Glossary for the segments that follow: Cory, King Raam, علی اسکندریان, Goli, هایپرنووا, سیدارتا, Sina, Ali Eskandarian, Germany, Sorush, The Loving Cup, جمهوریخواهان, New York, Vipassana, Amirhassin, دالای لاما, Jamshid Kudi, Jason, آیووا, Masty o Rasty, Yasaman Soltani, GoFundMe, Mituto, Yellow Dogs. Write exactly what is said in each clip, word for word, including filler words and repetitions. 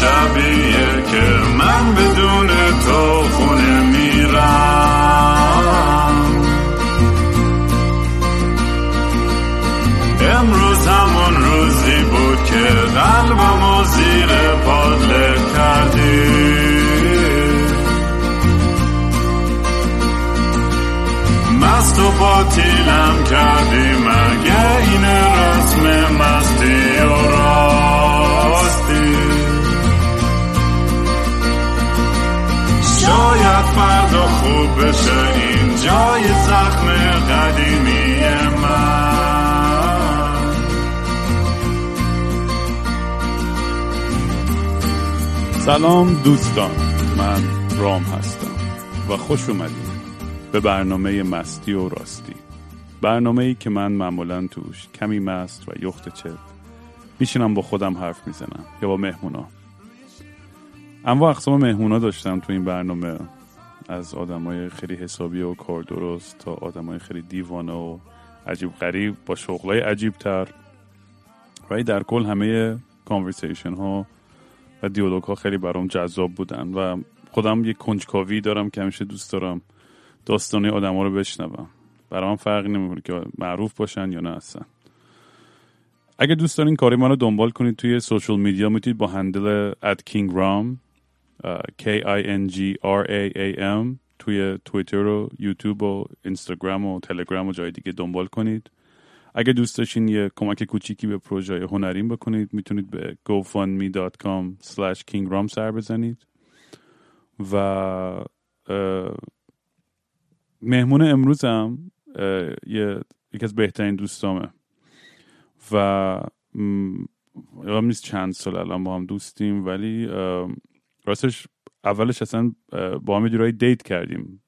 شبیه که من بدون تو خونه میرم. امروز همون روزی بود که قلبمو زیر پات کردی. مست و پاتیلم کردی، مگه این رسم مستی و راستی؟ شاید فردا خوب بشه این جای زخم قدیمی من. سلام دوستان، من رام هستم و خوش اومدید به برنامه مستی و راستی. برنامه‌ای که من معمولاً توش کمی مست و یخت چرت میشینم با خودم حرف میزنم یا با مهمونا. انواع اقسام مهمونا داشتم تو این برنامه، از آدمای خیلی حسابی و کار درست تا آدمای خیلی دیوانه و عجیب غریب با شغلای عجیب‌تر. ولی در کل همه کانورسیشن ها و دیالوگ ها خیلی برام جذاب بودن و خودم یک کنجکاوی دارم که همیشه دوست دارم داستانه آدم ها رو بشنوم. برای من فرقی نمیکنه که معروف باشن یا نه اصلا. اگه دوست دارین کاری من رو دنبال کنید توی سوشل میدیا میتونید با هندل ات کینگ رام کی آی ان جی آر ای ای ام توی توییتر و یوتیوب و اینستاگرام و تلگرام و جای دیگه دنبال کنید. اگه دوست داشتین یه کمک کوچیکی به پروژه هنریم بکنید میتونید به گو فاند می دات کام اسلش کینگ رام سر بزنید. و مهمون امروزم یکی از بهترین دوستامه و یادم نیست چند سال الان با هم دوستیم، ولی راستش اولش اصلا با هم یه جورایی دیت کردیم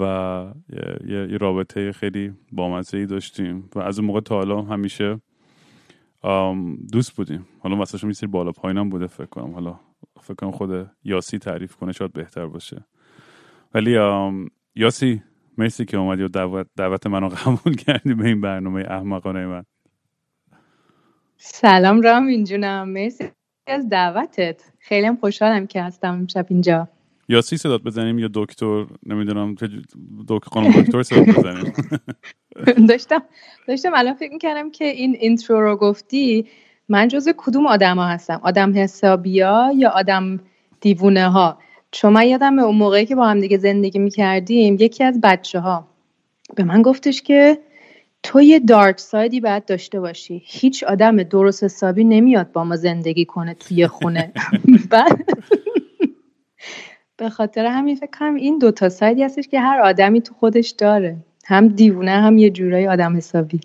و یه, یه رابطه خیلی بامزه‌ای داشتیم و از اون موقع تا حالا همیشه دوست بودیم. حالا واسهشون یه سری بالا پایینم بوده فکر کنم، حالا فکر کنم خود یاسی تعریف کنه شاید بهتر باشه. ولی یاسی مرسی که اومدی و دعوت, دعوت منو قبول کردی به این برنامه احمقانه من. سلام رامین جونم، مرسی از دعوتت، خیلی هم خوشحالم که هستم امشب اینجا. یاسی صدات بزنیم یا دکتر، نمیدونم دکتر خانم دکتر صدات بزنیم. داشتم داشتم الان فکر می‌کردم که این اینترو رو گفتی من جزو کدوم آدما هستم، آدم حسابیا یا آدم دیوونه ها؟ چون من یادم اون موقعی که با هم دیگه زندگی میکردیم یکی از بچه ها به من گفتش که تو یه دارک سایدی باید داشته باشی، هیچ آدم درست حسابی نمیاد با ما زندگی کنه توی خونه. به خاطر همین فکر کنم این دوتا سایدی هستش که هر آدمی تو خودش داره، هم دیوونه هم یه جورای آدم حسابی.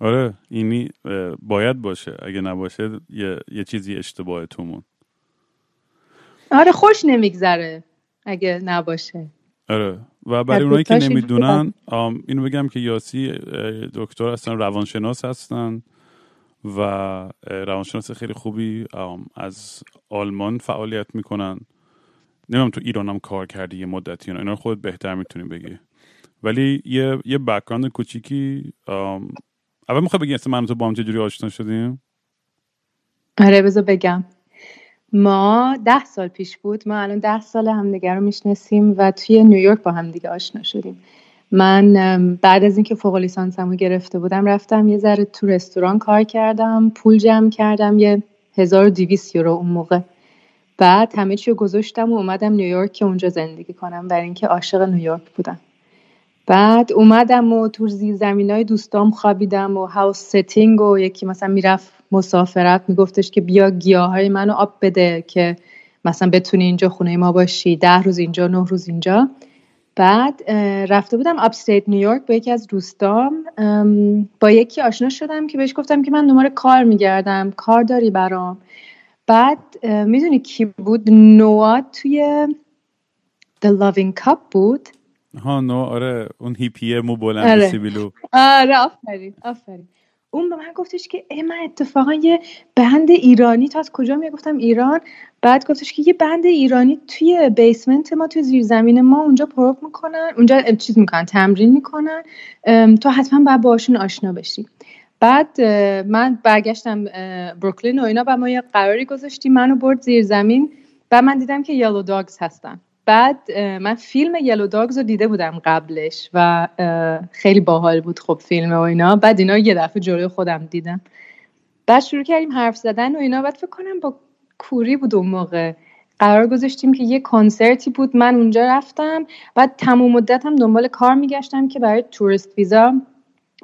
آره اینی باید باشه، اگه نباشه یه, یه چیزی اشتباهه تومون. آره خوش نمیگذره اگه نباشه. آره و برای اونایی که نمیدونن اینو بگم که یاسی دکتر اصلا روانشناس هستن و روانشناس خیلی خوبی از آلمان فعالیت میکنن. نمیدونم تو ایران هم کار کردی یه مدتی، اینا خودت بهتر میتونی بگی، ولی یه یه بک‌گراند کوچیکی اول میخوام بگم اصلا من تو با هم چجوری آشنا شدیم. آره بذار بگم، ما ده سال پیش بود، ما الان ده سال همدیگه رو میشناسیم و توی نیویورک با همدیگه آشنا شدیم. من بعد از اینکه فوق لیسانسمو گرفته بودم رفتم یه ذره تو رستوران کار کردم، پول جمع کردم، یه هزار و دویست یورو اون موقع. بعد همه چی رو گذاشتم و اومدم نیویورک که اونجا زندگی کنم، برای اینکه عاشق نیویورک بودم. بعد اومدم و تو زیر زمینای دوستام خوابیدم و هاوس سیتینگ و یکی مثلا میرفت مسافرت میگفتش که بیا گیاهای منو آب بده که مثلا بتونی اینجا خونه ما باشی، ده روز اینجا نه روز اینجا. بعد رفته بودم آپستیت نیویورک با یکی از دوستام، با یکی آشنا شدم که بهش گفتم که من دنبال کار میگردم، کار داری برام؟ بعد میدونی کی بود؟ نوا توی The Loving Cup بود. ها نوا آره، اون هیپیه مو بلند آره. سیبیلو آره آفرین آفرین. اون به من گفتش که ای من اتفاقا یه بند ایرانی، تا از کجا می گفتم ایران، بعد گفتش که یه بند ایرانی توی بیسمنت ما توی زیرزمین ما اونجا پروب میکنن، اونجا چیز میکنن تمرین میکنن، تو حتما باید باشون آشنا بشی. بعد من برگشتم بروکلین و اینا و ما یه قراری گذاشتیم، منو برد زیر زمین و من دیدم که یلو داگز هستن. بعد من فیلم یلو داگز رو دیده بودم قبلش و خیلی باحال بود خب فیلم و اینا. بعد اینا یه دفعه جلوی خودم دیدم، بعد شروع کردیم حرف زدن و اینا. بعد فکر کنم با کوری بود اون موقع قرار گذاشتیم که یه کنسرتی بود، من اونجا رفتم. بعد تمام مدت هم دنبال کار میگشتم که برای توریست ویزا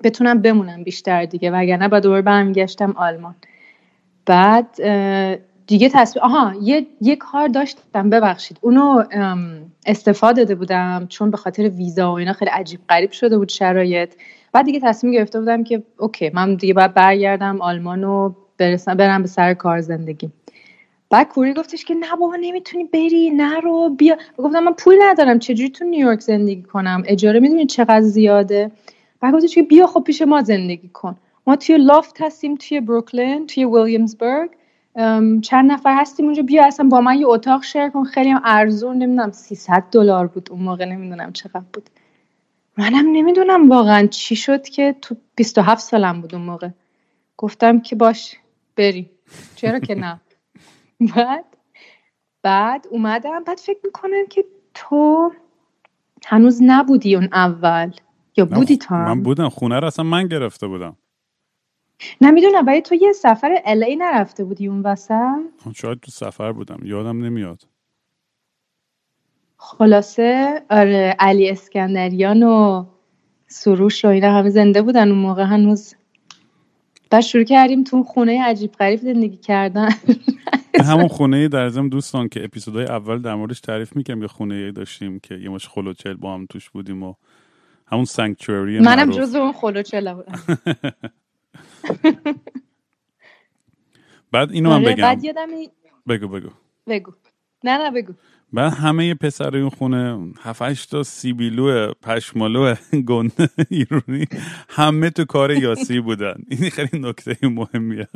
بتونم بمونم بیشتر دیگه، وگرنه بعد دوباره برمیگشتم آلمان. بعد دیگه تصویر آها یه یه کار داشتم، ببخشید اونو استفاده داده بودم چون به خاطر ویزا و اینا خیلی عجیب غریب شده بود شرایط. بعد دیگه تصمیم گرفته بودم که اوکی من دیگه باید برگردم آلمان و برسم برم به سر کار زندگی. بعد کوری گفتش که نه بابا نمیتونی بری، نرو، بیا. گفتم من پول ندارم، چجوری تو نیویورک زندگی کنم، اجاره میدونی چقدر زیاده. بعد گفتش که بیا خب پیش ما زندگی کن، ما توی لافت هستیم توی بروکلین، توی ویلیامزبرگ، چند نفر هستیم اونجا، بیا اصلا با من یه اتاق شیر کن، خیلی هم ارزون، نمیدونم سیصد دلار بود اون موقع، نمیدونم چقدر بود. منم نمیدونم واقعا چی شد که تو بیست و هفت سالم بود اون موقع گفتم که باش بری، چرا که نه. بعد بعد اومدم. بعد فکر میکنم که تو هنوز نبودی اون اول، یا بودی تا من بودم، خونه رو اصلا من گرفته بودم. نمیدونم ولی تو یه سفر الی نرفته بودی اون وسط؟ شاید تو سفر بودم یادم نمیاد. خلاصه آره علی اسکندریان و سروش و اینا همه زنده بودن اون موقع هنوز. بعد شروع کردیم تو خونه عجیب غریب زندگی کردن. همون خونه در ضمن دوستان که اپیزودهای اول در موردش تعریف می‌کردم، یه خونه داشتیم که یه مش خلوچل با هم توش بودیم و همون سانکچوری منم معروف. جزو اون خلوچل بودم. بعد اینو هم بگم. بعد یادم بگو بگو. بگو. نه نه بگو. بعد همه پسرای اون خونه هفت هشت تا سیبیلو پشمالو گنده ایرونی همه تو کار یاسی بودن. این خیلی نکته مهمیه.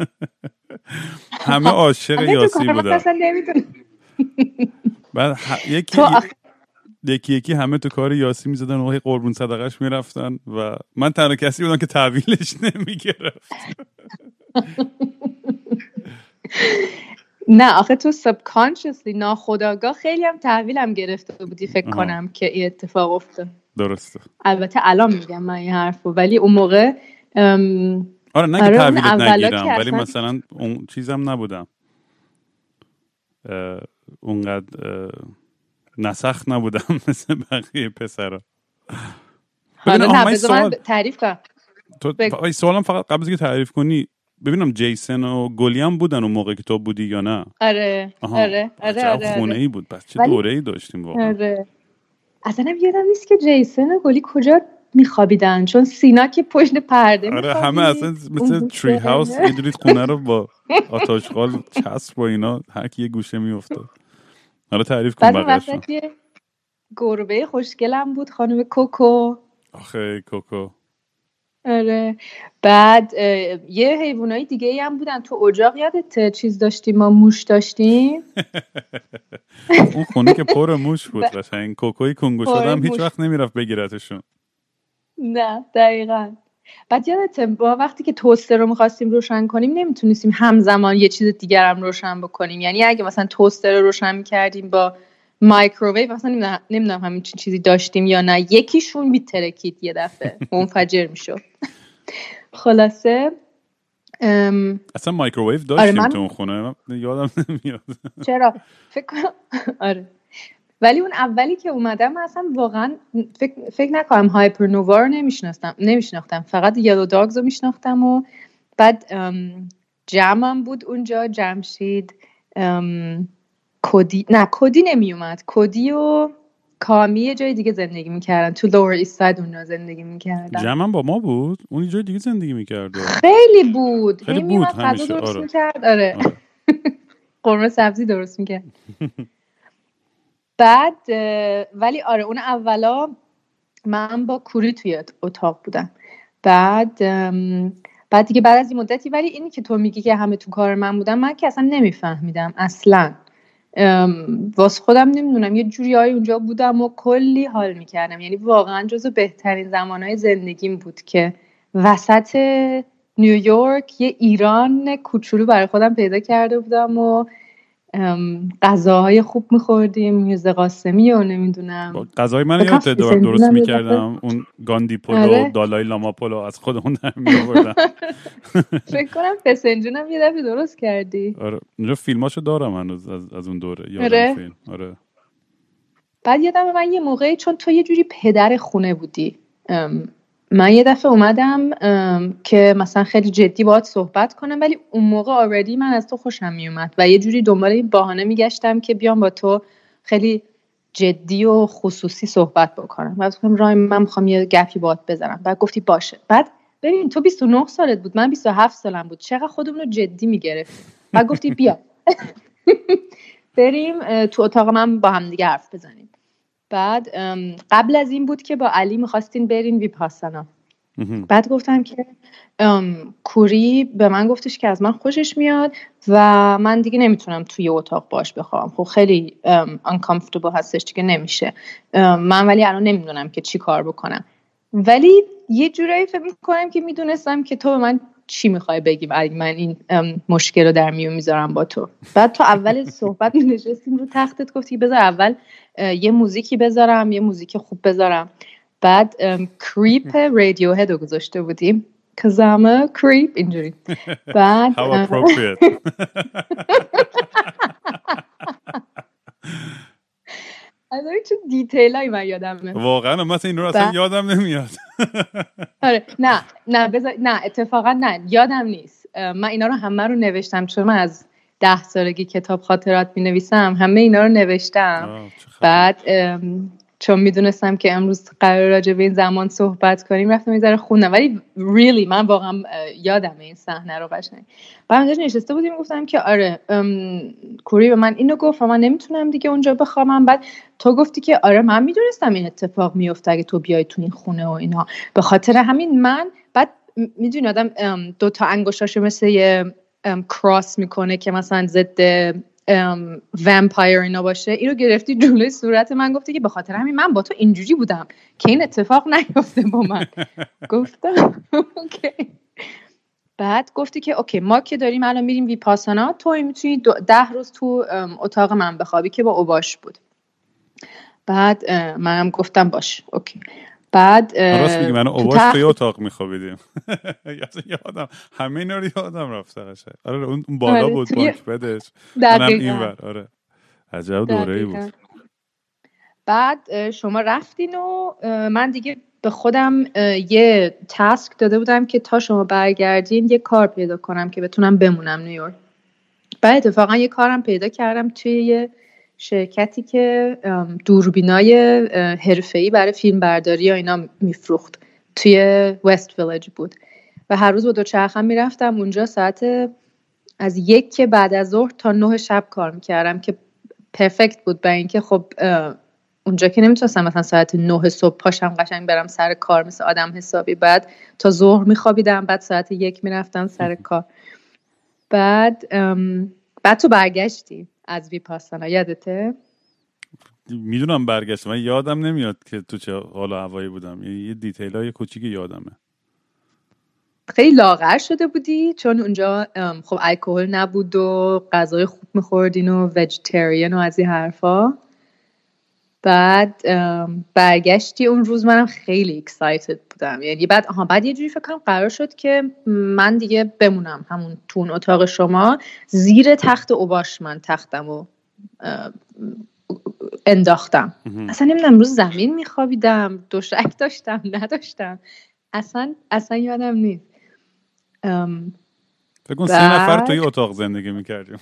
همه عاشق یاسی بودن. بعد ه... یکی یکی یکی همه تو کار یاسی می‌زدن و هی قربون صدقه‌اش می‌رفتن و من تنها کسی بودم که تحویلش نمی‌گرفت. نه آخه تو سابکانشسلی ناخودآگاه خیلی هم تحویلم گرفته بودی فکر کنم که این اتفاق افتاد. درسته. البته الان میگم من این حرفو، ولی اون موقع ام... آره نه که تحویلت نگیرم، ولی مثلا اون چیزم نبودم، اه... اونقدر اه... نسخ نبودم مثل بقیه پسرا. ببینم نه بذار تعریف کنم. تو این سوالم فقط قبل از اینکه تعریف کنی ببینم جیسن و گلی هم بودن اون موقع که تو بودی یا نه؟ آره آها. آره آره آره خونه‌ای آره. بود بس چه ولی... دوره‌ای داشتیم واقعا. آره اصلا یادم نیست که جیسن و گلی کجا میخوابیدن، چون سینا که پشت پرده میخوابید. آره همه اصلا مثل تری هاوس یه دورید خونه رو با آتشغال چسب و اینا هر کی یه گوشه میافتاد. حالا تعریف کن بقیه‌اش. بعد یه گربه خوشگلم بود خانم کوکو. آخه کوکو. آره. بعد یه حیوانای دیگه‌ای هم بودن تو اجاق، یادت چیز داشتیم ما موش داشتیم. اون خونه که پر موش بود قشنگ. کوکوی کنگو شدم هیچ وقت نمیرفت بگیرتشون. نه دقیقاً. بعد یادت با وقتی که توستر رو می‌خواستیم روشن کنیم نمیتونستیم همزمان یه چیز دیگر هم روشن بکنیم، یعنی اگه مثلا توستر رو روشن می‌کردیم با مایکروویو مثلا نمیدونم همین چیزی داشتیم یا نه، یکیشون میترکید یه دفعه منفجر می‌شد. خلاصه ام... اصلا مایکروویو داشتیم آره تو اون خونه یادم نمیاد چرا فکر کنم آره. ولی اون اولی که اومدم اصلا واقعا فکر, فکر نکنم هایپرنووا رو نمیشناختم نمیشناختم فقط یلو داگز رو میشناختم. و بعد جمعم بود اونجا، جمشید کودی نه کودی نمیومد، کودی و کامی یه جای دیگه زندگی میکردن تو لور ایست ساید، اونجا زندگی میکردن. جمعم با ما بود اون یه جای دیگه زندگی میکرد، خیلی بود خیلی بود همیشه آره میکرد. آره قرمه سبزی درست میکرد. بعد ولی آره اون اولا من با کوری توی اتاق بودم. بعد بعد دیگه بعد از این مدتی، ولی اینی که تو میگی که همه تو کار من بودم، من که اصلا نمیفهمیدم اصلا واسه خودم نمیدونم یه جوری های اونجا بودم و کلی حال میکردم، یعنی واقعا جزو بهترین زمانهای زندگیم بود که وسط نیویورک یه ایران کوچولو برای خودم پیدا کرده بودم و غذاهای خوب می‌خوردیم، میوزه قاسمی و نمیدونم غذای من یادت دارم درست می‌کردم، اون گاندی پلو، دالای لاما پلو از خودمون نمی‌آوردم. فکر کنم فسنجونم یه دفعه درست کردی. آره، اونجا فیلماشو دارم هنوز از از اون دوره یادم فیلم. آره. بعد یادم من یه موقعی چون تو یه جوری پدر خونه بودی، من یه دفعه اومدم که مثلا خیلی جدی باهات صحبت کنم، ولی اون موقع آلردی من از تو خوشم میومد و یه جوری دنبال این بهانه میگشتم که بیام با تو خیلی جدی و خصوصی صحبت بکنم. بعد گفتم رای من میخوام یه گپی باهات بزنم. بعد گفتی باشه. بعد ببین تو بیست و نه سالت بود، من بیست و هفت سالم بود. چقدر خودمون رو جدی میگرفت. بعد گفتی بیا بریم تو اتاق من با هم دیگه حرف بزنیم. بعد قبل از این بود که با علی میخواستین برین ویپاسانا. بعد گفتم که کوری به من گفتش که از من خوشش میاد و من دیگه نمیتونم توی اتاق باش بخوام، خب خیلی uncomfortable هستش دیگه نمیشه من، ولی الان نمیدونم که چی کار بکنم. ولی یه جورایی فکر میکنم که میدونستم که تو به من چی میخوای بگی، ولی من این مشکل رو در میون میذارم با تو. بعد تو اول صحبت نشستیم رو تختت گفتی بذار اول یه موزیکی بذارم، یه موزیک خوب بذارم. بعد کریپ رادیو هد رو گذاشته بودیم because I'm a creep اینجوری. بعد how appropriate. الان چه دیتیلای من یادمه واقعا، من اصلا این رو اصلا یادم نمیاد. آره نه نه بذار نه اتفاقا نه یادم نیست، من اینا رو همه رو نوشتم چون من از ده سالگی کتاب خاطرات می نویسم، همه اینا رو نوشتم. بعد چون میدونستم که امروز قرار راجع به این زمان صحبت کنیم رفتم یه ذره خوندم، ولی ریلی really من واقعا یادم این صحنه رو قشنگ. بعد اونجا نشسته بودیم گفتم که آره کوری به من اینو گفت و من نمیتونم دیگه اونجا بخوابم. بعد تو گفتی که آره من میدونستم این اتفاق میفته اگه تو بیای تو این خونه و اینا، به خاطر همین من بعد میدونی آدم دو تا انگشتاشو مثل کراس میکنه که مثلا ضد ام وامپایر اینا باشه، اینو گرفتی جلوی صورت من گفتی که به خاطر همین من با تو اینجوری بودم که این اتفاق نیفته با من. گفتم اوکی. بعد گفتی که اوکی ما که داریم الان میریم ویپاسانا، تو میتونی ده روز تو اتاق من بخوابی که با اوباش بود. بعد منم گفتم باش اوکی. بعد راست میگی من اوباش توی اتاق میخوابیدیم، یادم همه اینا رو یادم رفته قشنگ. آره اون بالا بود بانک بدش اونم اینور. آره عجب دوره‌ای بود. بعد شما رفتین و من دیگه به خودم یه تاسک داده بودم که تا شما برگردین یه کار پیدا کنم که بتونم بمونم نیویورک. بعد اتفاقا یه کارم پیدا کردم توی یه شرکتی که دوربینای حرفه‌ای برای فیلم برداری و اینا میفروخت توی وست ویلج بود و هر روز با دوچرخم میرفتم اونجا ساعت از یک بعد از ظهر تا نه شب کار میکردم که پرفکت بود برای اینکه خب اونجا که نمیتونستم مثلا ساعت نه صبح پاشم قشنگ برم سر کار مثل آدم حسابی. بعد تا ظهر میخوابیدم، بعد ساعت یک میرفتم سر کار. بعد بعد تو برگشتی از ویپاسانا یادته؟ میدونم برگشتم، من یادم نمیاد که تو چه حال و هوایی بودم، یه دیتیل های کوچیک یادمه. خیلی لاغر شده بودی چون اونجا خب الکل نبود و غذای خوب میخوردین و ویجیتریان و از این حرفا. بعد برگشتی اون روز منم خیلی اکسایتد بودم، یعنی بعد آها بعد یه جوری فکر کنم قرار شد که من دیگه بمونم همون تون اتاق شما زیر تخت اوباش. من تختمو انداختم اصلا نمیدونم روز زمین میخوابیدم، دوشک داشتم نداشتم، اصلا اصلا یادم نیست. فکر کن سه نفر توی اتاق زندگی میکردیم.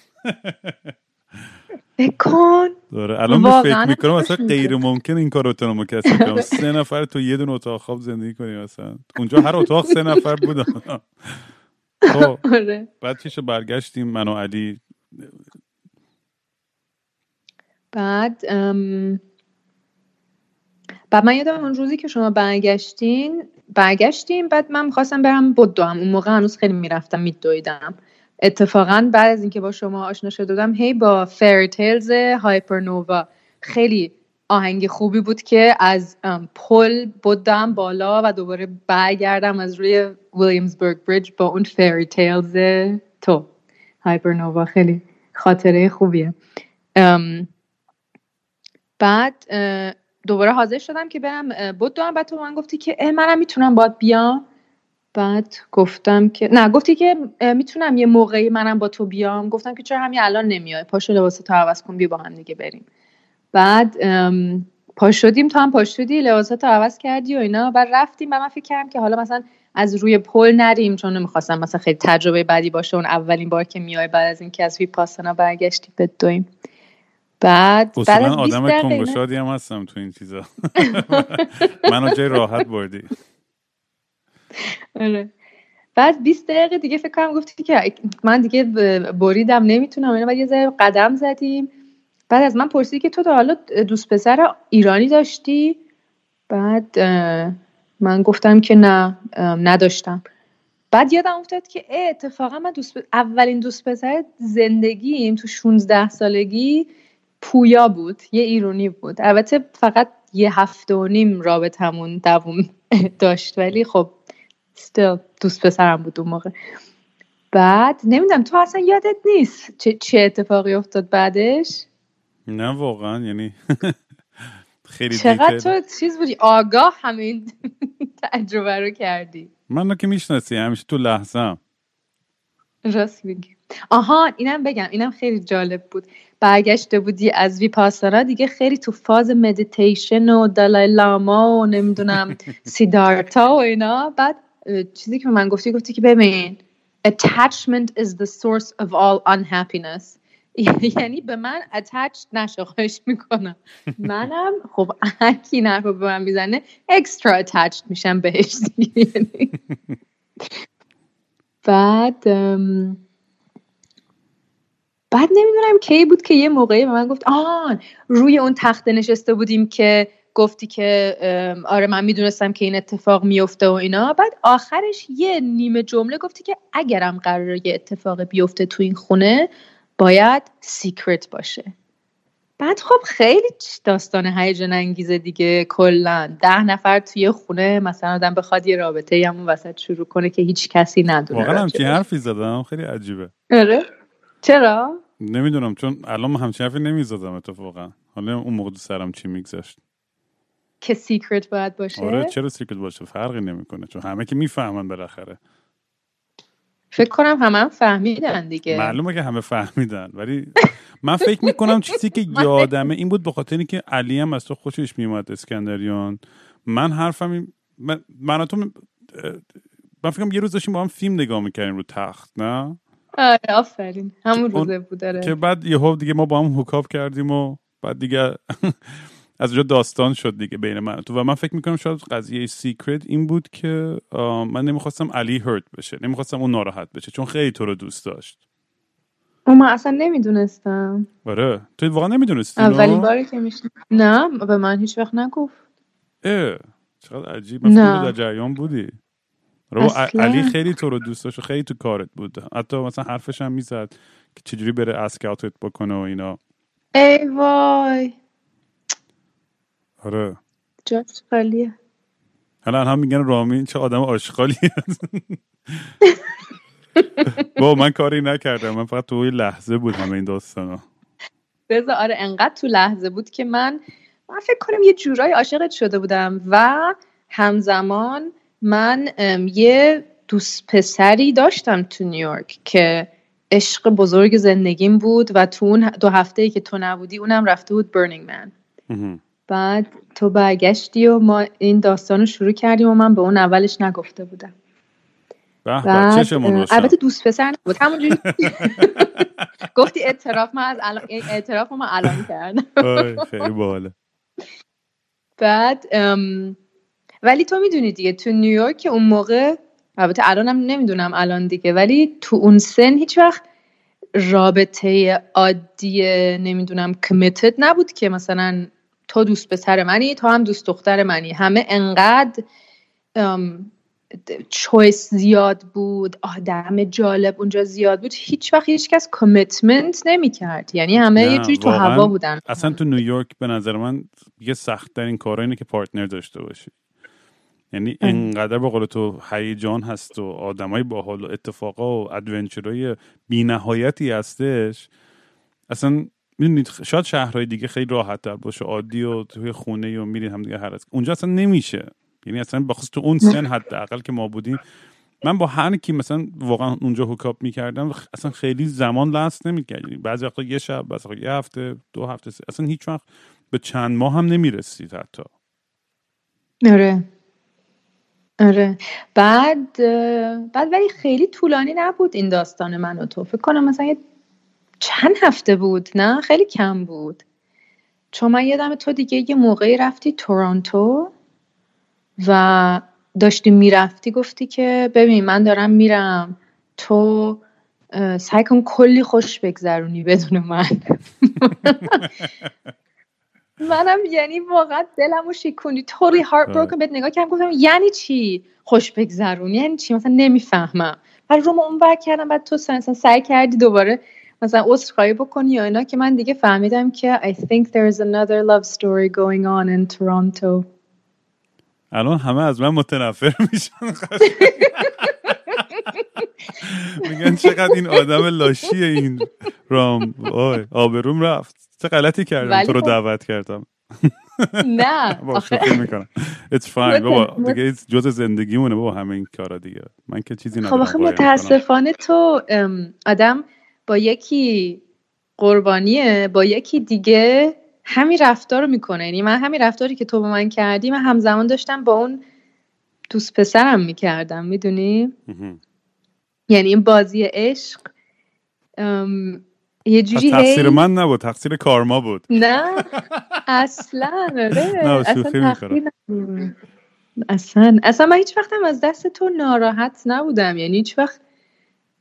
بکن داره الان من فکر میکنم اصلا غیر ممکن این کار اتنامو کسی کنم، سه نفر تو یه دون اتاق خواب زندگی کنیم، اصلا اونجا هر اتاق سه نفر بودن. خب بعد چیش برگشتیم من و علی. بعد ام... بعد من یادم اون روزی که شما برگشتین برگشتیم بعد من میخواستم برم بدوم، اون موقع هنوز خیلی میرفتم میدویدم. اتفاقا بعد از اینکه با شما آشنا شده بودم هی با فری تیلز هایپرنووا خیلی آهنگ خوبی بود که از پل بودم بالا و دوباره برگردم از روی ویلیامزبرگ بریج با اون فری تیلز تو هایپرنووا. خیلی خاطره خوبیه. بعد دوباره حاضر شدم که برم بودم، بعد تو من گفتی که منم میتونم باید بیام. بعد گفتم که نه، گفتی که میتونم یه موقعی منم با تو بیام. گفتم که چرا همین الان نمیای، پاشو لباساتو عوض کن بیا با هم دیگه بریم. بعد پا شدیم، تو هم پا شدی لباساتو عوض کردی و اینا، بعد رفتیم. و من فکر کردم که حالا مثلا از روی پل نریم، چون نمیخواستم مثلا خیلی تجربه بدی باشه اون اولین بار که میای بعد از اینکه از ویپاسانا برگشتی به دویم. بعد بعد من آدم کنگوشادی هم هستم تو این چیزا. منو جای راحت بردی. آره. بعد بیست دقیقه دیگه فکر کنم گفتی که من دیگه بریدم نمیتونم اینا، بعد یه ذره قدم زدیم. بعد از من پرسیدی که تو تا حالا دوست پسر ایرانی داشتی؟ بعد من گفتم که نه نداشتم. بعد یادم افتاد که اتفاقا من دوست اولین دوست پسر زندگیم تو شانزده سالگی پویا بود، یه ایرانی بود. البته فقط یه هفته و نیم رابطمون دوام داشت، ولی خب still دوست پسرم بود اون موقع. بعد نمیدونم تو اصلا یادت نیست چه چه اتفاقی افتاد بعدش؟ نه واقعا، یعنی خیلی چقدر تو چیز بودی آگاه همین تجربه رو کردی. من رو که میشناسی همیشه تو لحظه‌ام. راست میگی. آها اینم بگم، اینم خیلی جالب بود. برگشته بودی از ویپاسانا دیگه خیلی تو فاز مدیتیشن و دالای لاما و نمیدونم سیدارتا و اینا. بعد چیزی که من گفتی گفتی که ببین attachment is the source of all unhappiness. یعنی به من attached نشو، خواهش میکنم. منم خب هرکی نرفو به من میزنه extra attached میشم بهش دیگه. بعد بعد نمیدونم کی بود که یه موقعی به من گفت آن روی اون تخت نشسته بودیم که گفتی که آره من میدونستم که این اتفاق میفته و اینا. بعد آخرش یه نیمه جمله گفتی که اگرم قراره یه اتفاق بیفته تو این خونه باید سیکرت باشه. بعد خب خیلی داستان هیجان انگیزه دیگه. کلا ده نفر توی خونه مثلا آدم بخواد یه رابطه همون وسط شروع کنه که هیچ کسی ندونه. واقعا هم که حرفی زدم خیلی عجیبه. آره چرا؟ نمیدونم، چون الان همچین حرفی نمیزدم اتفاقا. حالا اون موقع سرم چی میگذشت که سیکرت باید باشه. آره چرا سیکرت باشه، فرقی نمیکنه چون همه که میفهمن بالاخره. فکر کنم همه هم فهمیدن دیگه. معلومه که همه فهمیدن، ولی من فکر میکنم چیزی که یادمه این بود، به خاطر اینکه علی هم از تو خوشش میومد اسکندریان. من حرفم من من تو من... من فکرم یه روز داشتیم با هم فیلم نگاه میکردیم رو تخت، نه؟ آره آفرین همون روزه بود. آره که بعد یهو دیگه ما با هم هوکاپ کردیم و بعد دیگه از اونجا داستان شد دیگه بین من و تو. و من فکر میکنم شاید قضیه سیکرت این بود که من نمیخواستم علی هرت بشه، نمیخواستم اون ناراحت بشه چون خیلی تو رو دوست داشت. من اصلا نمیدونستم. آره تو واقعا نمیدونستی؟ اولین باری که میشنم. نه به من هیچ وقت نگفت. اه چقدر عجیب. من تو در جریان بودی. رو علی خیلی تو رو دوست داشت و خیلی تو کارت بود، حتی مثلا حرفش هم میزد که چجوری بره اسکاوتت بکنه و اینا. ای وای آره جاش خالیه. حالا هم میگن رامین چه آدم آشغالیه. با من کاری نکردم، من فقط تو لحظه بود همه این داستانا. بذار آره انقدر تو لحظه بود که من من فکر کنم یه جورایی عاشقت شده بودم و همزمان من یه دوست پسری داشتم تو نیویورک که عشق بزرگ زندگیم بود و تو اون دو هفته‌ای که تو نبودی اونم رفته بود برنینگ من. بعد تو برگشتی و ما این داستان رو شروع کردیم و من به اون اولش نگفته بودم. بحبه چشمون روشن. البته دوست پسر نبود همونجوری گفتی اعتراف من از الان اعتراف من الان کردم. خیلی باحاله. بعد ولی تو میدونی دیگه تو نیویورک اون موقع، البته الانم نمیدونم الان دیگه، ولی تو اون سن هیچ وقت رابطه عادی نمیدونم کمیتد نبود که مثلا تو دوست پسر منی تو هم دوست دختر منی. همه انقدر چویس زیاد بود، آدم جالب اونجا زیاد بود، هیچ وقت هیچ کس کامیتمنت نمی کرد. یعنی همه یه جوری تو هوا بودن. اصلا تو نیویورک به نظر من یه سخت ترین کار اینه که پارتنر داشته باشی، یعنی اینقدر به قول تو هیجان هست و آدمای باحال و اتفاقا و ادونچرهای بی‌نهایتی هستش. اصلا میدونید شاید شهرهای دیگه خیلی راحت تر باشه، عادی و توی خونه و میرین هم دیگه هر از اونجا اصلا نمیشه. یعنی اصلا بخواست تو اون سن حداقل که ما بودیم، من با هر کی مثلا واقعا اونجا هوکاپ میکردم اصلا خیلی زمان لست نمیکرد. یعنی بعضی وقتا یه شب، بعضی وقتا یه هفته، دو هفته، سه. اصلا هیچ وقت به چند ماه هم نمیرسید حتی. آره آره. بعد بعد ولی خیلی طولانی نبود این داستان من و تو. فکر کنم مثلا یه چند هفته بود، نه خیلی کم بود. چون من یادم تو دیگه یه موقعی رفتی تورنتو و داشتی میرفتی، گفتی که ببین من دارم میرم، تو سعی کن کلی خوش بگذرونی بدون من. منم یعنی واقعا دلمو شکوندی، totally heartbroken. بهت نگاه کردم گفتم یعنی چی خوش بگذرونی، یعنی چی، مثلا نمیفهمم. بعد روم اونور کردم، بعد تو مثلا سعی کردی دوباره مثلا عذرخواهی بکنی یا اینا، که من دیگه فهمیدم که I think there is another love story going on in Toronto. الان همه از من متنفر میشن، میگن چقدر این آدم لاشیه این رام، وای آبروم رفت، چه غلطی کردم تو رو دعوت کردم. نه آخه فکر میکنم it's fine بابا، دیگه جزء زندگیمونه بابا همه این کارا دیگه، من که چیزی ندارم. خب آخه متاسفانه تو آدم با یکی قربانیه، با یکی دیگه همین رفتار رو میکنه. یعنی من همین رفتاری که تو با من کردی، من همزمان داشتم با اون دوست پسرم میکردم، میدونی؟ یعنی این بازی عشق یه جوری تقصیر من نبود، تقصیر کارما بود. نه اصلا نه، اصلا تقصیر نبود، اصلا اصلا من هیچ وقتم از دست تو ناراحت نبودم. یعنی هیچ وقت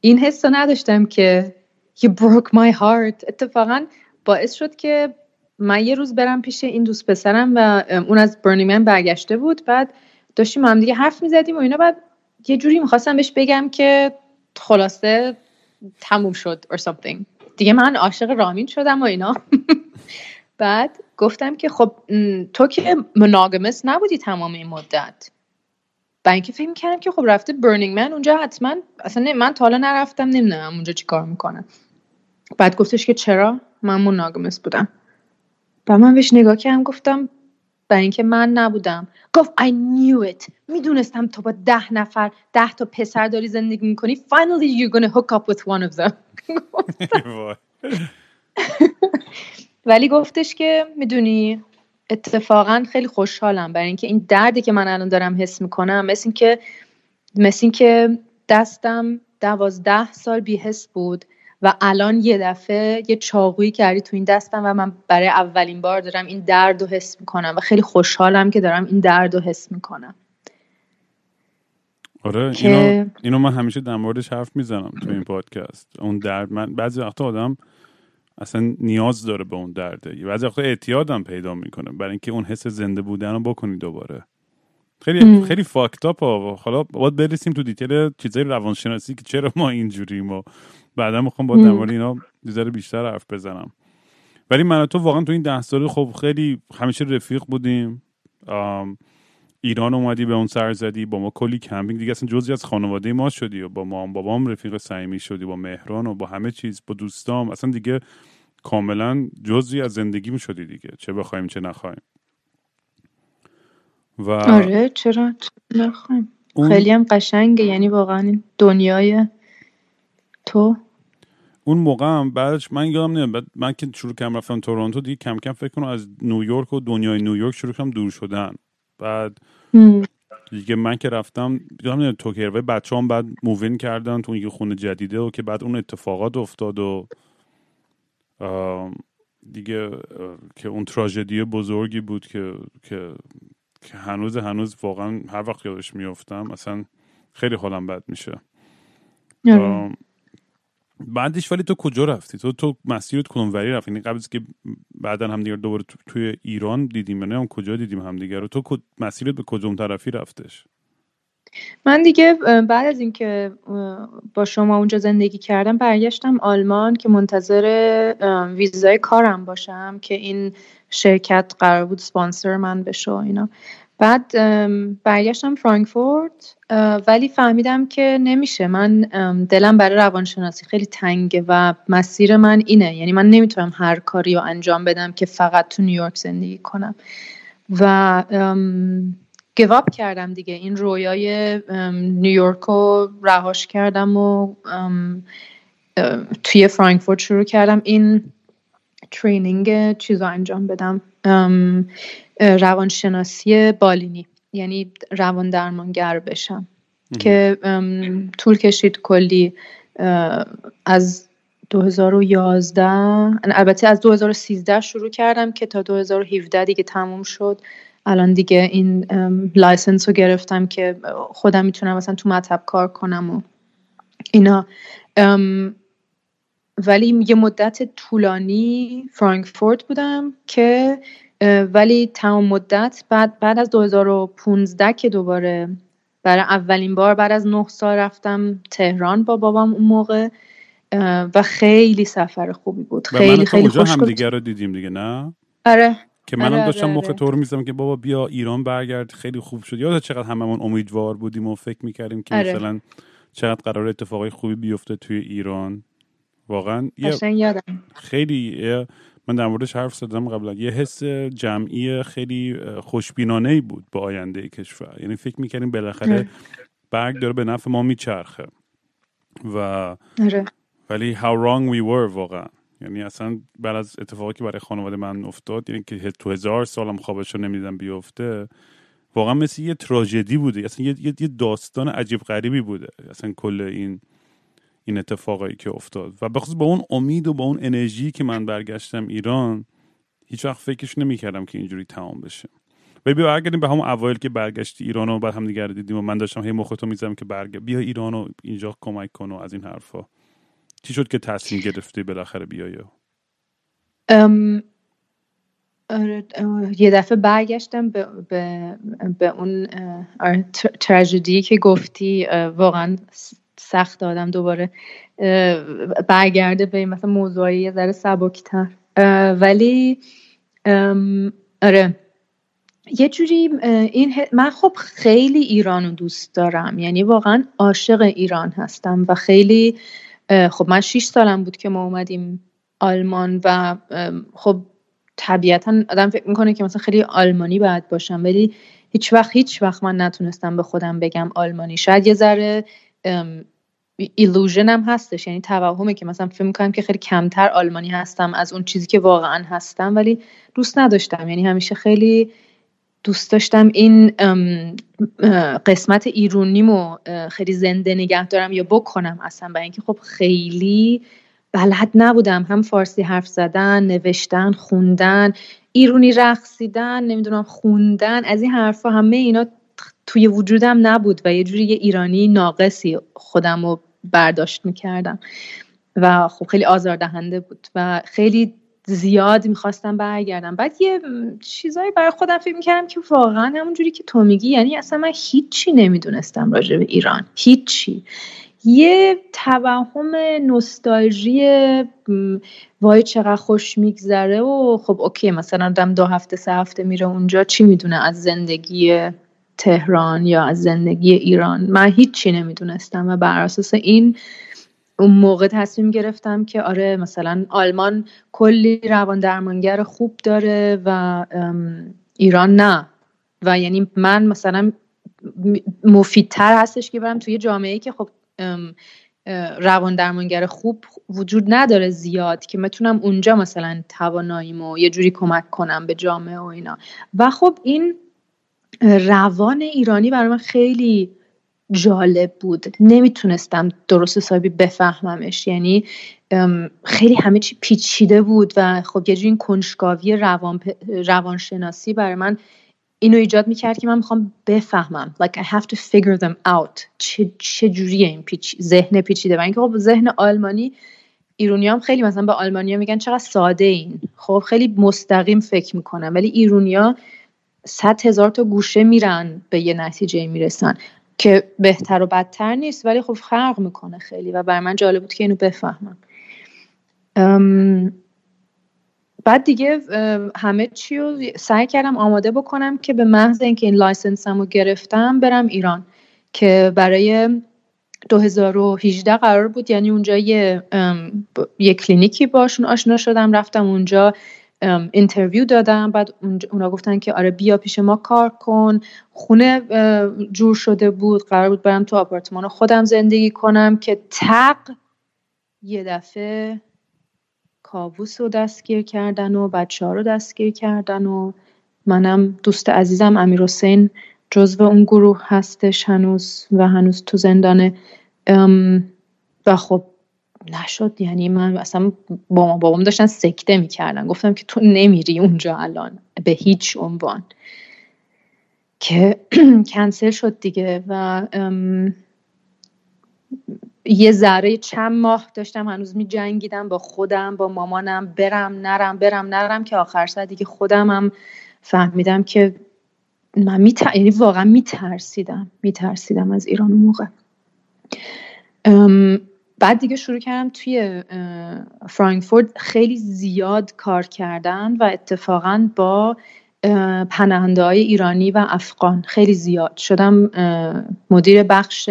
این حس رو نداشتم که you broke my heart. اتفاقا باعث شد که من یه روز برم پیش این دوست پسرم و اون از برنیمن برگشته بود، بعد داشتیم هم دیگه حرف میزدیم و اینا، بعد یه جوری میخواستم بهش بگم که خلاصه تموم شد or something، دیگه من عاشق رامین شدم و اینا. بعد گفتم که خب تو که مناگمس نبودی تمام این مدت، با اینکه فکر می‌کردم که خب رفته برنینگ من اونجا حتما، اصلا من تا حالا نرفتم نمیدونم اونجا چی کار میکنن. بعد گفتش که چرا، من مناگمس بودم. بعد من بهش نگاه کردم گفتم برای اینکه من نبودم. گفت I knew it، میدونستم تو با ده نفر ده تا پسر داری زندگی میکنی، finally you're gonna hook up with one of them. ولی گفتش که میدونی اتفاقا خیلی خوشحالم، برای اینکه این دردی که من الان دارم حس میکنم مثل این که مثل این که دستم دوازده سال بی حس بود و الان یه دفعه یه چاقویی کردی تو این دستم و من برای اولین بار دارم این درد رو حس میکنم و خیلی خوشحالم که دارم این درد رو حس میکنم. آره که... اینو, اینو من همیشه در موردش حرف میزنم تو این پادکست. اون درد، من بعضی وقتا آدم اصلا نیاز داره به اون درده، بعضی وقتا اعتیادم پیدا میکنه برای اینکه اون حس زنده بودن رو بکنی دوباره. خیلی خیلی فاکت آپ ها. حالا باید برسیم تو دیتیل چیزای روانشناسی که چرا ما اینجوریم و بعدا میخوام با درباره اینا بذاره بیشتر حرف بزنم. ولی من و تو واقعا تو این ده ساله خب خیلی همیشه رفیق بودیم. ایران اومدی به اون سر زدی، با ما کلی کمپینگ، دیگه اصلا جزئی از خانواده ما شدی و با مام بابام رفیق صمیمی شدی، با مهران و با همه چیز، با دوستام، اصلا دیگه کاملا جزئی از زندگیم شدی دیگه، چه بخوایم چه نخوایم. و آره چرا نخوایم، خیلی هم قشنگه. یعنی واقعا دنیای تو اون موقع هم بعدش من یادم نمیاد، بعد من که شروع کردم رفتم تورنتو دیگه کم کم فکر کنم از نیویورک و دنیای نیویورک شروع کردم دور شدن. بعد م. دیگه من که رفتم یادم نمیاد تو که بچه‌ام بعد مووین کردن تو یه خونه جدیده و که بعد اون اتفاقات افتاد و دیگه که اون تراژدی بزرگی بود که که که هنوز هنوز واقعا هر وقت یادش میافتم اصلا خیلی حالم بد میشه. بعدش ولی تو کجا رفتی؟ تو تو مسیرت کدوموری رفت؟ یعنی قبل از که بعدن هم دیگه دوباره تو، توی ایران دیدیم، نه هم کجا دیدیم هم دیگه رو؟ تو مسیرت به کدوم طرفی رفتش؟ من دیگه بعد از اینکه با شما اونجا زندگی کردم برگشتم آلمان که منتظر ویزای کارم باشم که این شرکت قرار بود سپانسر من بشه اینا. بعد برگشتم فرانکفورت ولی فهمیدم که نمیشه، من دلم برای روانشناسی خیلی تنگه و مسیر من اینه، یعنی من نمیتونم هر کاری رو انجام بدم که فقط تو نیویورک زندگی کنم و گیواب کردم دیگه، این رویای نیویورک رو رهاش کردم و توی فرانکفورت شروع کردم این ترینینگ چیز رو انجام بدم، روانشناسی بالینی، یعنی روان درمانگر بشم که طول کشید کلی، از دو هزار و یازده البته از دو هزار و سیزده شروع کردم که تا دو هزار و هفده دیگه تموم شد. الان دیگه این لایسنس رو گرفتم که خودم میتونم مثلا تو مطب کار کنم و اینا. ولی یه مدت طولانی فرانکفورت بودم که ولی تمام مدت بعد بعد از دو هزار و پانزده که دوباره برای اولین بار بعد از نه سال رفتم تهران با بابام اون موقع و خیلی سفر خوبی بود. خیلی خیلی خوش بود. هم دیگه رو دیدیم دیگه نه؟ آره. که منم آره داشتم آره مخ طور می‌زدم که بابا بیا ایران برگرد، خیلی خوب شد. یادت چقدر هممون امیدوار بودیم و فکر می‌کردیم که آره. مثلا چقدر قراره اتفاقای خوبی بیفته توی ایران. واقعاً یادم. خیلی من در موردش حرف زدم قبلا، یه حس جمعی خیلی خوشبینانه‌ای بود با آینده کشور، یعنی فکر می‌کردیم بالاخره برگ داره به نفع ما میچرخه و آره. ولی how wrong we were واقعا، یعنی اصلا بعد از اتفاقی که برای خانواده من افتاد، یعنی که تو هزار سالم خوابشو نمی‌دیدم بیفته، واقعا مثل یه تراژدی بوده، اصلا یه یه داستان عجیب غریبی بوده اصلا کل این این اتفاقایی که افتاد و بخصوص با اون امید و با اون انرژی که من برگشتم ایران هیچ وقت فکرش نمی‌کردم که اینجوری تمام بشه. ولی بیا برگردیم به همون اوایل که برگشتی ایران و بعد هم دیگه دیدیم و من داشتم هی مختو می‌زدم که برگ بیا ایران و اینجا کمک کن و از این حرفا. چی شد که تصمیم گرفتی بالاخره بیای؟ ام یه دفعه برگشتم به به, به اون تراژدی که گفتی، واقعا سخت آدم دوباره برگرده به مثلا موضوعی یه ذره سبک‌تر، ولی آره یه جوری این من خب خیلی ایرانو دوست دارم، یعنی واقعا عاشق ایران هستم و خیلی خب من شش سالم بود که ما اومدیم آلمان و خب طبیعتاً آدم فکر میکنه که مثلا خیلی آلمانی باید باشم، ولی هیچ وقت هیچ وقت من نتونستم به خودم بگم آلمانی. شاید یه ذره ایلوژنم هستش، یعنی توهمه که مثلا فکر میکنم که خیلی کمتر آلمانی هستم از اون چیزی که واقعاً هستم، ولی دوست نداشتم، یعنی همیشه خیلی دوست داشتم این قسمت ایرونیمو خیلی زنده نگه دارم یا بکنم اصلا، برای اینکه خب خیلی بلد نبودم، هم فارسی حرف زدن، نوشتن، خوندن، ایرونی رقصیدن، نمیدونم خوندن، از این حرفا همه اینا توی وجودم نبود و یه جوری یه ایرانی ناقصی خودم رو برداشت میکردم و خب خیلی آزاردهنده بود و خیلی زیاد میخواستم برگردم. بعد یه چیزایی برای خودم فکر میکردم که واقعا همونجوری که تو میگی، یعنی اصلا من هیچی نمیدونستم راجع به ایران، هیچی، یه توهم نوستالژی وای چقدر خوش میگذره و خب اوکی مثلا دم دو هفته سه هفته میره اونجا چی میدونه از زندگی تهران یا از زندگی ایران، من هیچی نمیدونستم و بر اساس این اون موقع تصمیم گرفتم که آره مثلا آلمان کلی روان درمانگر خوب داره و ایران نه، و یعنی من مثلا مفیدتر هستش که برم توی جامعه‌ای که خب روان درمانگر خوب وجود نداره زیاد، که میتونم اونجا مثلا تواناییمو یه جوری کمک کنم به جامعه و اینا. و خب این روان ایرانی برای من خیلی جالب بود، نمیتونستم درست حسابی بفهممش، یعنی خیلی همه چی پیچیده بود و خب یه جوری این کنجکاوی روان روانشناسی برای من اینو ایجاد میکرد که من میخوام بفهمم، like I have to figure them out، چه چه جوریه این پیچ ذهن پیچیده. و اینکه خب ذهن آلمانی، ایرونی هم خیلی مثلا به آلمانیا میگن چقدر ساده این، خب خیلی مستقیم فکر میکنن، ولی ایرونیا صد هزار تا گوشه میرن به یه نتیجه میرسن. که بهتر و بدتر نیست ولی خب فرق میکنه خیلی و برای من جالب بود که اینو بفهمم. بعد دیگه همه چی رو سعی کردم آماده بکنم که به محض اینکه این لایسنسم رو گرفتم برم ایران که برای دو هزار و هجده قرار بود، یعنی اونجا یه, یه کلینیکی باشون آشنا شدم، رفتم اونجا اینترویو دادم، بعد اونا گفتن که آره بیا پیش ما کار کن. خونه جور شده بود، قرار بود برم تو آپارتمان خودم زندگی کنم که تق یه دفعه کابوس رو دستگیر کردن و بچه ها رو دستگیر کردن و منم دوست عزیزم امیرحسین جزو اون گروه هستش هنوز و هنوز تو زندانه و خب نشد. یعنی من اصلا بابام بابام داشتن سکته میکردن، گفتم که تو نمیری اونجا الان به هیچ عنوان، که کنسل شد دیگه. و یه ذره چند ماه داشتم هنوز می جنگیدم با خودم، با مامانم، برم نرم برم نرم، که آخر سر دیگه خودم هم فهمیدم که من می ت... یعنی واقعا می ترسیدم می ترسیدم از ایران اون موقع. ام... بعد دیگه شروع کردم توی فرانکفورت خیلی زیاد کار کردن و اتفاقا با پناهنده‌های ایرانی و افغان خیلی زیاد شدم مدیر بخش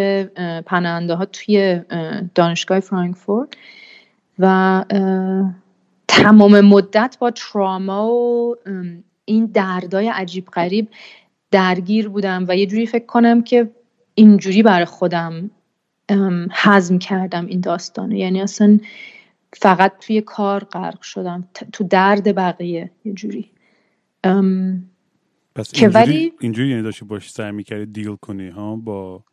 پناهنده‌ها توی دانشگاه فرانکفورت و تمام مدت با تراما و این دردای عجیب غریب درگیر بودم و یه جوری فکر کنم که اینجوری برای خودم هضم کردم این داستانو، یعنی اصلا فقط توی کار غرق شدم، تو درد بقیه یه جوری. ام پس که اینجوری، ولی اینجوری یعنی داشتی باش سعی می‌کردی دیل کنی ها با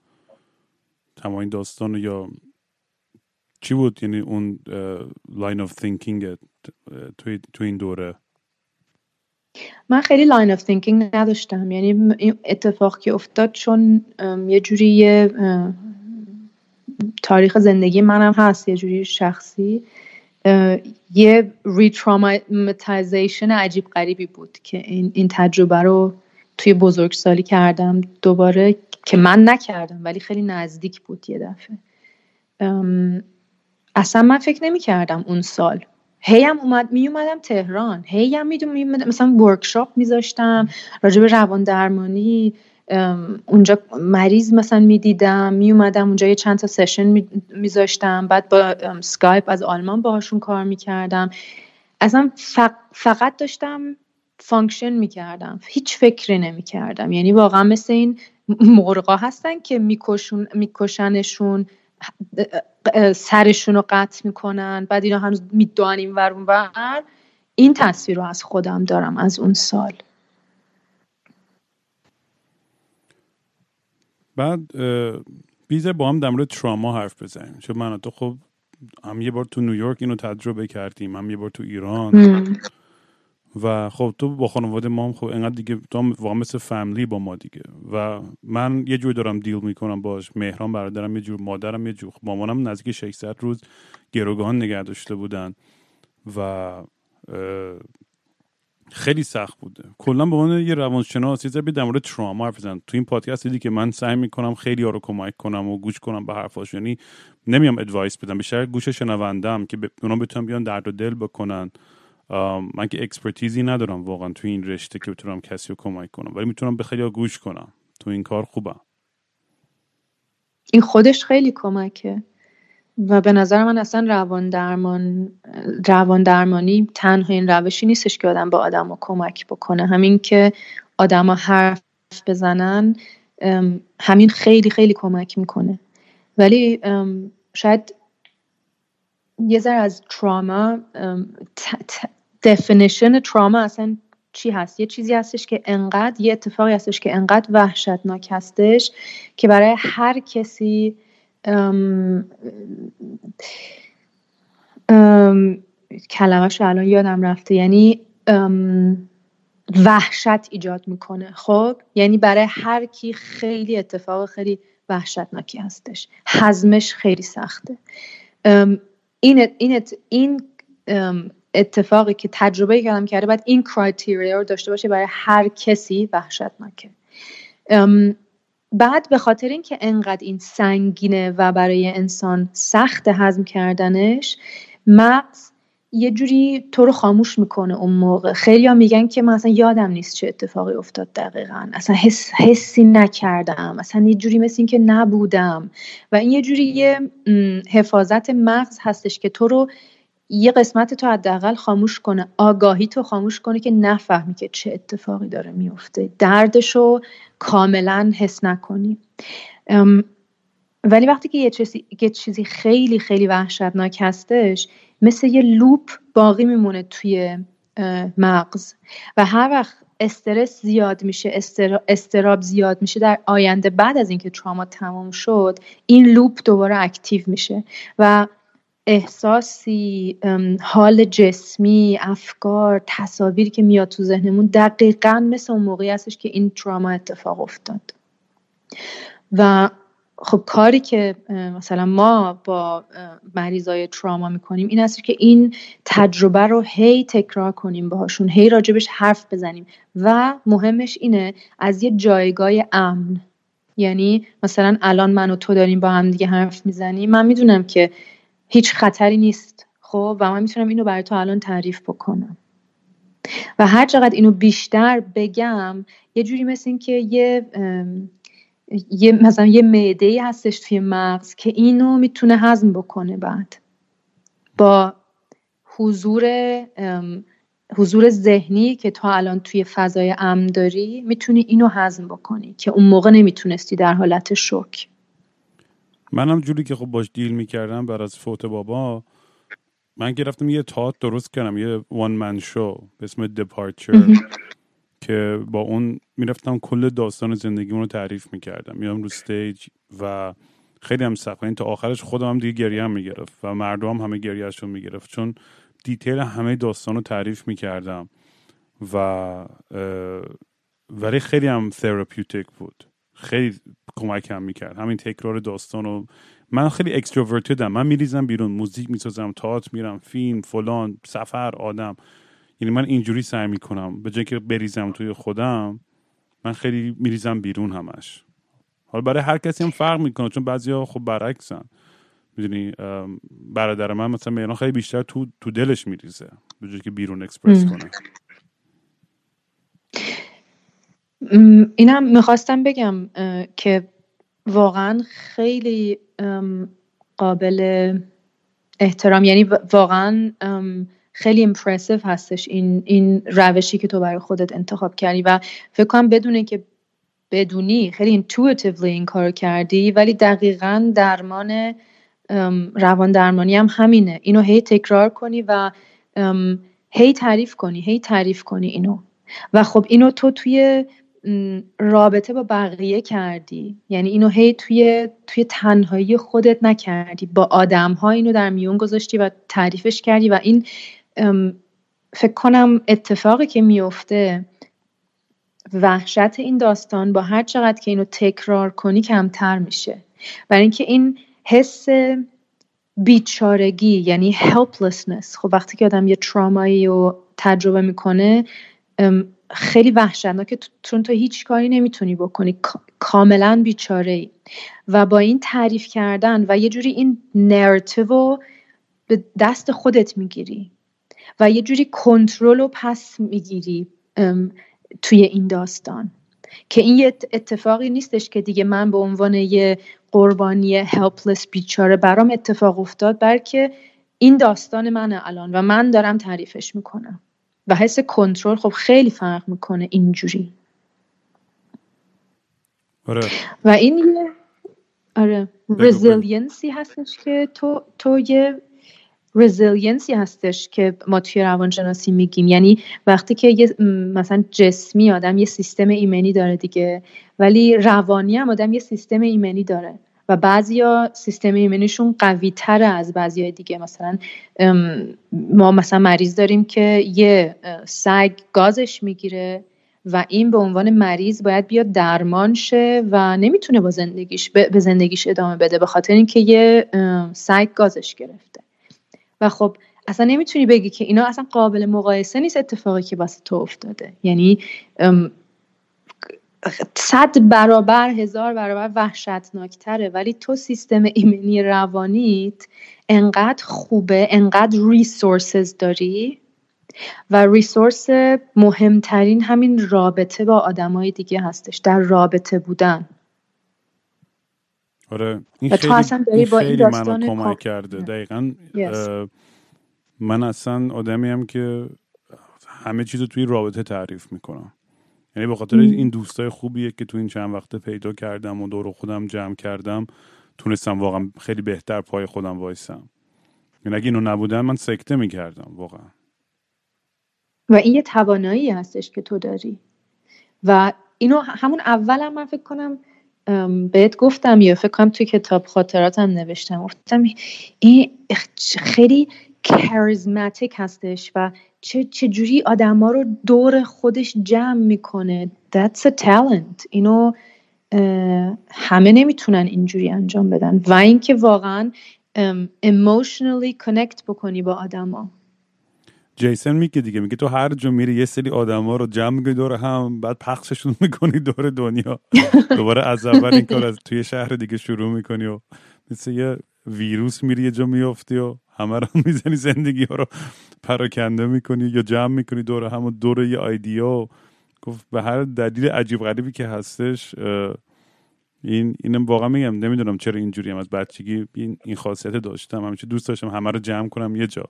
تمام این داستانو، یا چی بود یعنی اون لاین اف تینکینگ توی تو این دوره؟ من خیلی لاین اف تینکینگ نداشتم، یعنی اتفاق که افتاد چون یه جوری یه تاریخ زندگی منم هست یه جوری شخصی، یه ریتراماتایزیشن عجیب غریبی بود که این, این تجربه رو توی بزرگسالی کردم دوباره، که من نکردم ولی خیلی نزدیک بود یه دفعه. اصلا من فکر نمی کردم اون سال هی هم اومد می اومدم تهران، هی هم می اومدم مثلا ورکشاپ می ذاشتم راجع به روان درمانی، اونجا مریض مثلا می دیدم می اومدم اونجا یه چند تا سشن می, می ذاشتم، بعد با سکایپ از آلمان باهاشون کار می کردم. اصلا فق... فقط داشتم فانکشن می کردم، هیچ فکری نمی کردم، یعنی واقعا مثل این مرغا هستن که می, کشون... می کشنشون سرشون رو قطع می کنن بعد اینا هنوز می دانیم ورون ور. این تصویر رو از خودم دارم از اون سال. بعد بیزه با هم در مورد تراما حرف بزنیم، چون من تو خب هم یه بار تو نیویورک اینو تجربه کردیم، هم یه بار تو ایران مم. و خب تو با خانواده ما هم خب اینقدر دیگه تو هم واقعا مثل فامیلی با ما دیگه، و من یه جور دارم دیل میکنم باش. مهران برادرم یه جور، مادرم یه جور، مامانم نزدیک ششصد روز گروگان نگه داشته بودن و خیلی سخت بوده. کلا به عنوان یه روانشناس چیزا در مورد تروما حرف بزنم. تو این پادکست دیدی که من سعی میکنم خیلی‌ها رو کمک کنم و گوش کنم به حرفاش، یعنی نمیام ادوایس بدم، بیشتر گوش شنوندم که اونا بتونن بیان درد و دل بکنن. من که اکسپرتیزی ندارم واقعا تو این رشته که بتونم کسی رو کمک کنم، ولی میتونم به خیلی‌ها گوش کنم. تو این کار خوبه. این خودش خیلی کمکه. و به نظر من اصلا روان درمان روان درمانی تنها این روشی نیستش که آدم با آدم رو کمک بکنه، همین که آدم ها حرف بزنن همین خیلی خیلی کمک میکنه. ولی شاید یه ذره از تراما، دفینیشن تراما اصلا چی هست؟ یه چیزی هستش که انقدر یه اتفاقی هستش که انقدر وحشتناک هستش که برای هر کسی ام ام کلمه‌شو الان یادم رفته، یعنی ام وحشت ایجاد میکنه. خب یعنی برای هر کی خیلی اتفاق خیلی وحشتناکی هستش، هضمش خیلی سخته. ام این این این اتفاقی که تجربه کردم کرده بعد این کرایتریا رو داشته باشه برای هر کسی وحشتناکه. ام بعد به خاطر اینکه انقدر این سنگینه و برای انسان سخت هضم کردنش، مغز یه جوری تو رو خاموش میکنه اون موقع. خیلی‌ها میگن که من اصلا یادم نیست چه اتفاقی افتاد دقیقاً، اصلا حس حسی نکردم، اصلا یه جوری مثل این که نبودم. و این یه جوری یه حفاظت مغز هستش که تو رو یه قسمت تو حداقل خاموش کنه، آگاهی تو خاموش کنه که نفهمی که چه اتفاقی داره میفته، دردشو کاملا حس نکنی. ولی وقتی که یه چیزی, یه چیزی خیلی خیلی وحشتناک هستش، مثل یه لوپ باقی میمونه توی مغز و هر وقت استرس زیاد میشه، استرا... استراب زیاد میشه در آینده، بعد از اینکه تروما تمام شد، این لوپ دوباره اکتیو میشه و احساسی، حال جسمی، افکار، تصاویر که میاد تو ذهنمون دقیقاً مثل اون موقعی هستش که این تروما اتفاق افتاد. و خب کاری که مثلا ما با مریضای تروما میکنیم این هست که این تجربه رو هی تکرار کنیم باهاشون، هی راجبش حرف بزنیم و مهمش اینه از یه جایگاه امن. یعنی مثلا الان من و تو داریم با هم دیگه حرف میزنیم، من میدونم که هیچ خطری نیست، خب، و من میتونم اینو برای تو الان تعریف بکنم. و هر چقدر اینو بیشتر بگم، یه جوری مثل این که یه یه مثلا یه معده‌ای هستش توی مغز که اینو میتونه هضم بکنه. بعد با حضور حضور ذهنی که تو الان توی فضای امن داری، میتونی اینو هضم بکنی که اون موقع نمیتونستی در حالت شوک. منم جوری که خب باش دیل میکردم بر از فوت بابا، من گرفتم یه تئاتر درست کردم، یه وان من شو به اسم دپارچر که با اون میرفتم کل داستان زندگیمون رو تعریف میکردم، میام رو استیج و خیلی هم سخت، این تا آخرش خودم هم دیگه گریه هم میگرفت و مردم هم همه گریهشون میگرفت، چون دیتیل همه داستان رو تعریف میکردم و ولی خیلی هم تراپیوتیک بود، خیلی کمک هم میکرد همین تکرار داستان. و من خیلی اکستروورتیدم، من میریزم بیرون، موزیک میسازم، تئاتر میرم، فیلم، فلان، سفر، آدم. یعنی من اینجوری سعی میکنم، به جای که بریزم توی خودم، من خیلی میریزم بیرون همش. حالا برای هر کسی هم فرق میکنه، چون بعضیا خب برعکسن، میدونی برادر من مثلا میران خیلی بیشتر تو تو دلش میریزه به جای که بیرون اکسپرس کنه. اینم میخواستم بگم که واقعا خیلی قابل احترام، یعنی واقعا خیلی امپرسیو هستش این این روشی که تو برای خودت انتخاب کردی و فکر کنم بدونه که بدونی خیلی اینتویتیولی این کارو کردی. ولی دقیقاً درمان روان درمانی هم همینه، اینو هی تکرار کنی و هی تعریف کنی، هی تعریف کنی اینو. و خب اینو تو توی رابطه با بقیه کردی، یعنی اینو هی توی توی تنهایی خودت نکردی، با آدم‌ها اینو در میون گذاشتی و تعریفش کردی. و این فکر کنم اتفاقی که میفته، وحشت این داستان با هر چقدر که اینو تکرار کنی کمتر میشه، برای اینکه این حس بیچارگی، یعنی helplessness، خب وقتی که آدم یه ترامایی رو تجربه میکنه خیلی وحشتناکه، چون تو هیچ کاری نمیتونی بکنی، کاملا بیچاره‌ای. و با این تعریف کردن و یه جوری این نراتیو رو به دست خودت میگیری و یه جوری کنترل رو پس میگیری توی این داستان، که این یه اتفاقی نیستش که دیگه من به عنوان یه قربانی هلپلس بیچاره برام اتفاق افتاد، بلکه این داستان منه الان و من دارم تعریفش میکنم. و حس کنترل خب خیلی فرق میکنه اینجوری. آره. و این آره رزیلینسی هستش که تو تو یه رزیلینسی هستش که ما توی روانشناسی میگیم، یعنی وقتی که یه مثلا جسمی آدم یه سیستم ایمنی داره دیگه، ولی روانی هم آدم یه سیستم ایمنی داره و بعضیا سیستم ایمنیشون قوی تره از بعضیای دیگه. مثلا ما مثلا مریض داریم که یه سگ گازش میگیره و این به عنوان مریض باید بیاد درمان شه و نمیتونه با زندگیش به زندگیش ادامه بده به خاطر اینکه یه سگ گازش گرفته. و خب اصلا نمیتونی بگی که اینا اصلا قابل مقایسه نیست اتفاقی که واسه تو افتاده، یعنی صد برابر هزار برابر وحشتناکتره، ولی تو سیستم ایمنی روانیت انقدر خوبه، انقدر ریسورسز داری و ریسورس مهمترین همین رابطه با آدمای دیگه هستش، در رابطه بودن. آره این خیلی, این خیلی منو کمک کرده. دقیقاً yes. من اصلا آدمیم که همه چیزو توی رابطه تعریف میکنم، یعنی به خاطر این دوستای خوبیه که تو این چند وقته پیدا کردم و دور خودم جمع کردم، تونستم واقعا خیلی بهتر پای خودم وایسم. یعنی اگه اینو نبودن من سکته میکردم واقعا. و این یه توانایی هستش که تو داری و اینو همون اولم هم من فکر کنم بهت گفتم یا فکر کنم توی کتاب خاطراتم نوشتم، گفتم این خیلی کاریزماتیک هستش و چه چجوری آدم ها رو دور خودش جمع میکنه. That's a talent. اینو همه نمیتونن اینجوری انجام بدن و اینکه واقعا emotionally connect بکنی با آدم ها. جیسن میگه دیگه، میگه تو هر جا میری یه سری آدم ها رو جمع میکنی دور هم، بعد پخششون میکنی دور دنیا دوباره از اول این کار از توی شهر دیگه شروع میکنی و مثل یه ویروس میری یه جا میافتی و همه رو میزنی، زندگی ها رو پراکنده میکنی یا جمع میکنی دور هم و دور یه آیدیا. گفت به هر دلیل عجیب غریبی که هستش این اینم واقعا میگم نمیدونم چرا اینجوری ام، از بچگی این این خاصیت داشتم، همیشه دوست داشتم همه رو جمع کنم یه جا.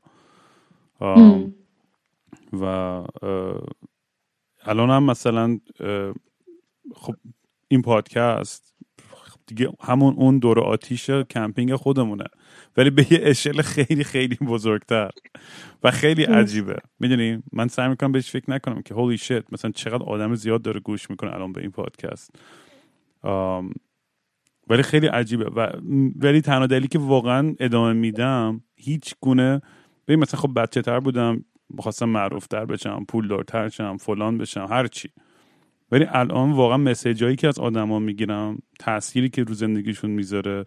و الان هم مثلا خب این پادکست دیگه همون اون دور آتیش کمپینگ خودمونه، ولی به یه اشل خیلی خیلی بزرگتر و خیلی عجیبه. میدونی من سعی میکنم بهش فکر نکنم که هولی شیت مثلا چقدر آدم زیاد داره گوش میکنه الان به این پادکست، ولی خیلی عجیبه. و ولی تنها دلیلی که واقعا ادامه میدم هیچ گونه، ببین مثلا خب بچه تر بودم می‌خواستم معروف‌تر بشم، پولدارتر شم، فلان بشم، هر چی، ولی الان واقعا مسیجایی که از آدما میگیرم، تأثیری که رو زندگیشون میذاره،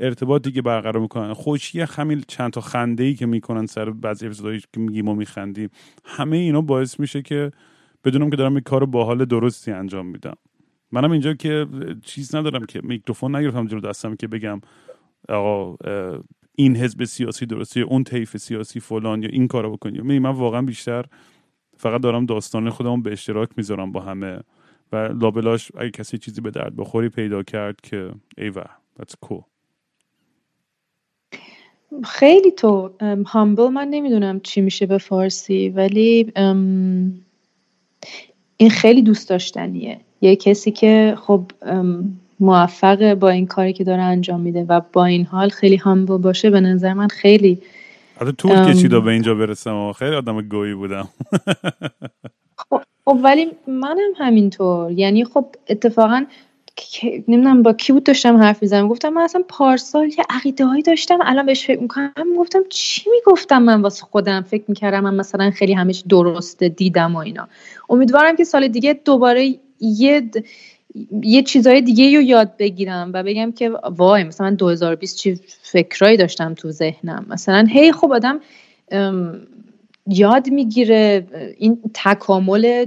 ارتباطی که برقرار میکنن، خوشی همین چند تا خنده‌ای که میکنن سر بعضی چیزایی که میگیم و میخندیم، همه اینا باعث میشه که بدونم که دارم یک کار باحال درستی انجام میدم. منم اینجا که چیز ندارم، که میکروفون نگرفتم جلو دستم که بگم آقا این حزب سیاسی درسته، اون طیف سیاسی فلان، یا این کارو بکنی. من واقعا بیشتر فقط دارم داستان خودمو به اشتراک میذارم با همه و لابلاش اگه کسی چیزی به درد بخوری پیدا کرد که ایوه that's cool. خیلی تو humble، من نمیدونم چی میشه به فارسی، ولی این خیلی دوست داشتنیه. یه کسی که خب موفقه با این کاری که داره انجام میده و با این حال خیلی humble باشه، به نظر من خیلی حتی تو ام... که چی دا به اینجا برسم خیلی آدم گویی بودم. خب ولی منم همینطور، یعنی خب اتفاقا نمیدونم با کی بود داشتم حرف میزنم، گفتم من اصلا پارسال یه عقیده هایی داشتم، الان بهش فکر میکنم گفتم چی میگفتم من واسه خودم، فکر میکردم من مثلا خیلی همه چی درسته دیدم و اینا. امیدوارم که سال دیگه دوباره یه د... یه چیزای دیگه رو یاد بگیرم و بگم که وای مثلا دو هزار و بیست چی فکرایی داشتم تو ذهنم. مثلا هی خب آدم یاد میگیره این تکامل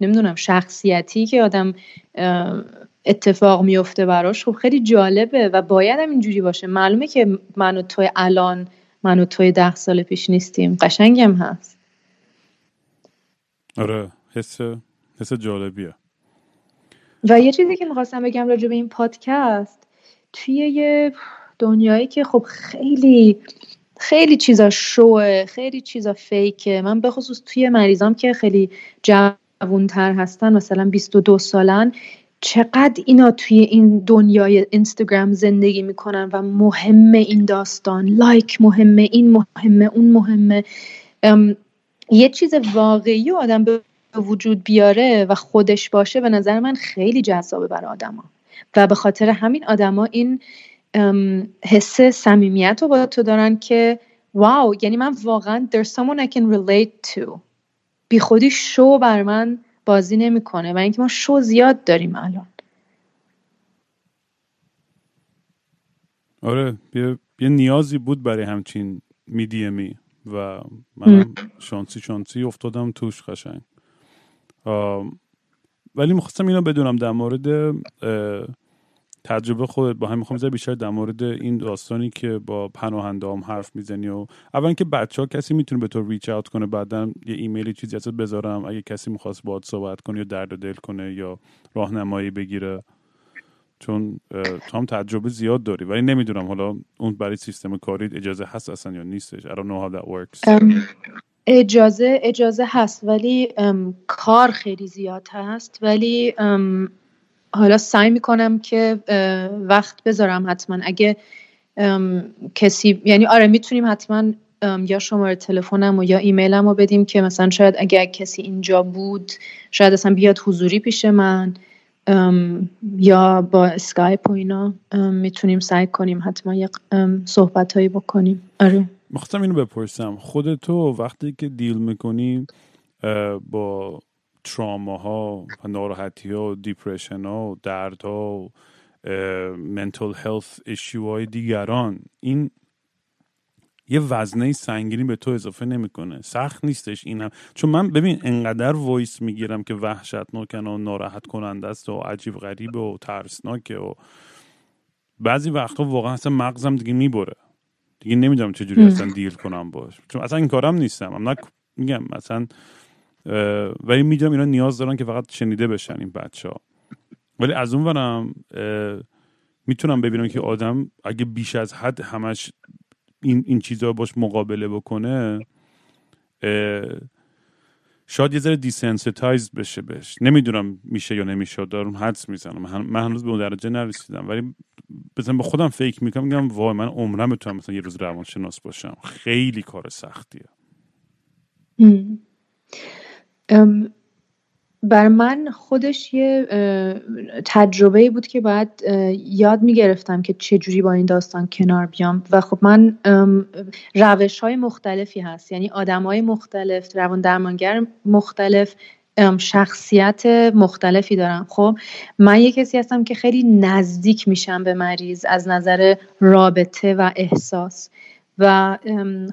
نمیدونم شخصیتی که آدم اتفاق میفته براش، خب خیلی جالبه و باید هم اینجوری باشه. معلومه که من و تو الان، من و تو ده سال پیش نیستیم، قشنگم هست. آره حس حس جالبیه. و یه چیزی که میخواستم بگم راجع به این پادکست، توی یه دنیایی که خب خیلی خیلی چیزا شوه، خیلی چیزا فیکه، من به خصوص توی مریضام که خیلی جوانتر هستن، مثلا بیست و دو سالن، چقدر اینا توی این دنیای اینستاگرام زندگی میکنن و مهمه این داستان، لایک مهمه، این مهمه، اون مهمه. یه چیز واقعی و آدم به وجود بیاره و خودش باشه، به نظر من خیلی جذابه برای آدما و به خاطر همین آدما این حس صمیمیت رو با تو دارن که واو، یعنی من واقعا there's someone I can relate to. بی خودی شو بر من بازی نمیکنه و اینکه ما شو زیاد داریم الان. آره یه نیازی بود برای همچین میدیمی و منم شانسی شانسی افتادم توش قشنگ. ولی می‌خواستم اینو بدونم در مورد تجربه خودت، با هم می‌خوام زیاد بیشتر در مورد این داستانی که با پناهنده‌ام حرف میزنی و اولا که بچه‌ها کسی میتونه به تو ریچ اوت کنه، بعداً یه ایمیلی چیزی ازت بذارم اگه کسی می‌خواست باهات صحبت کنه یا درد دل کنه یا راهنمایی بگیره، چون تو هم تجربه زیاد داری ولی نمیدونم حالا اون برای سیستم کاری اجازه هست اصلا یا نیستش. I don't know how that works. اجازه اجازه هست ولی کار خیلی زیاد هست، ولی حالا سعی میکنم که وقت بذارم حتما اگه کسی، یعنی آره میتونیم حتما یا شماره تلفنم و یا ایمیلم رو بدیم که مثلا شاید اگه کسی اینجا بود شاید اصلا بیاد حضوری پیش من ام، یا با اسکایپ و اینا میتونیم سعی کنیم حتما یک صحبت هایی بکنیم. آره میخواستم اینو بپرسم، خودتو وقتی که دیل میکنی با تراماها و ناراحتی‌ها و دیپرشن‌ها و دردها و منتال هلث ایشوهای دیگران، این یه وزنه سنگینی به تو اضافه نمیکنه؟ سخت نیستش اینم؟ چون من ببین انقدر وایس میگیرم که وحشتناکه و ناراحت کننده است و عجیب غریبه و ترسناکه و بعضی وقتا واقعا اصلا مغزم دیگه میبره، دیگه نمیدونم چجوری اصلا دیل کنم باش، چون اصلا این کارم نیستم. من میگم مثلا ولی میدونم اینا نیاز دارن که فقط شنیده بشن این بچه‌ها، ولی از اون ورم میتونم ببینم که آدم اگه بیش از حد همش این این چیزا باش مقابله بکنه شاید یه ذره دیسنسیتایز بشه بهش. نمیدونم میشه یا نمیشه، دارم حدس میزنم، من هنوز به اون درجه نرسیدم، ولی مثلا به خودم فکر میکنم میگم وای من عمرم بتونم مثلا یه روز روانشناس باشم، خیلی کار سختیه. بر من خودش یه تجربه بود که باید یاد میگرفتم که چجوری با این داستان کنار بیام، و خب من روش های مختلفی هست، یعنی آدم های مختلف، روان درمانگر مختلف، شخصیت مختلفی دارم. خب من یه کسی هستم که خیلی نزدیک میشم به مریض از نظر رابطه و احساس، و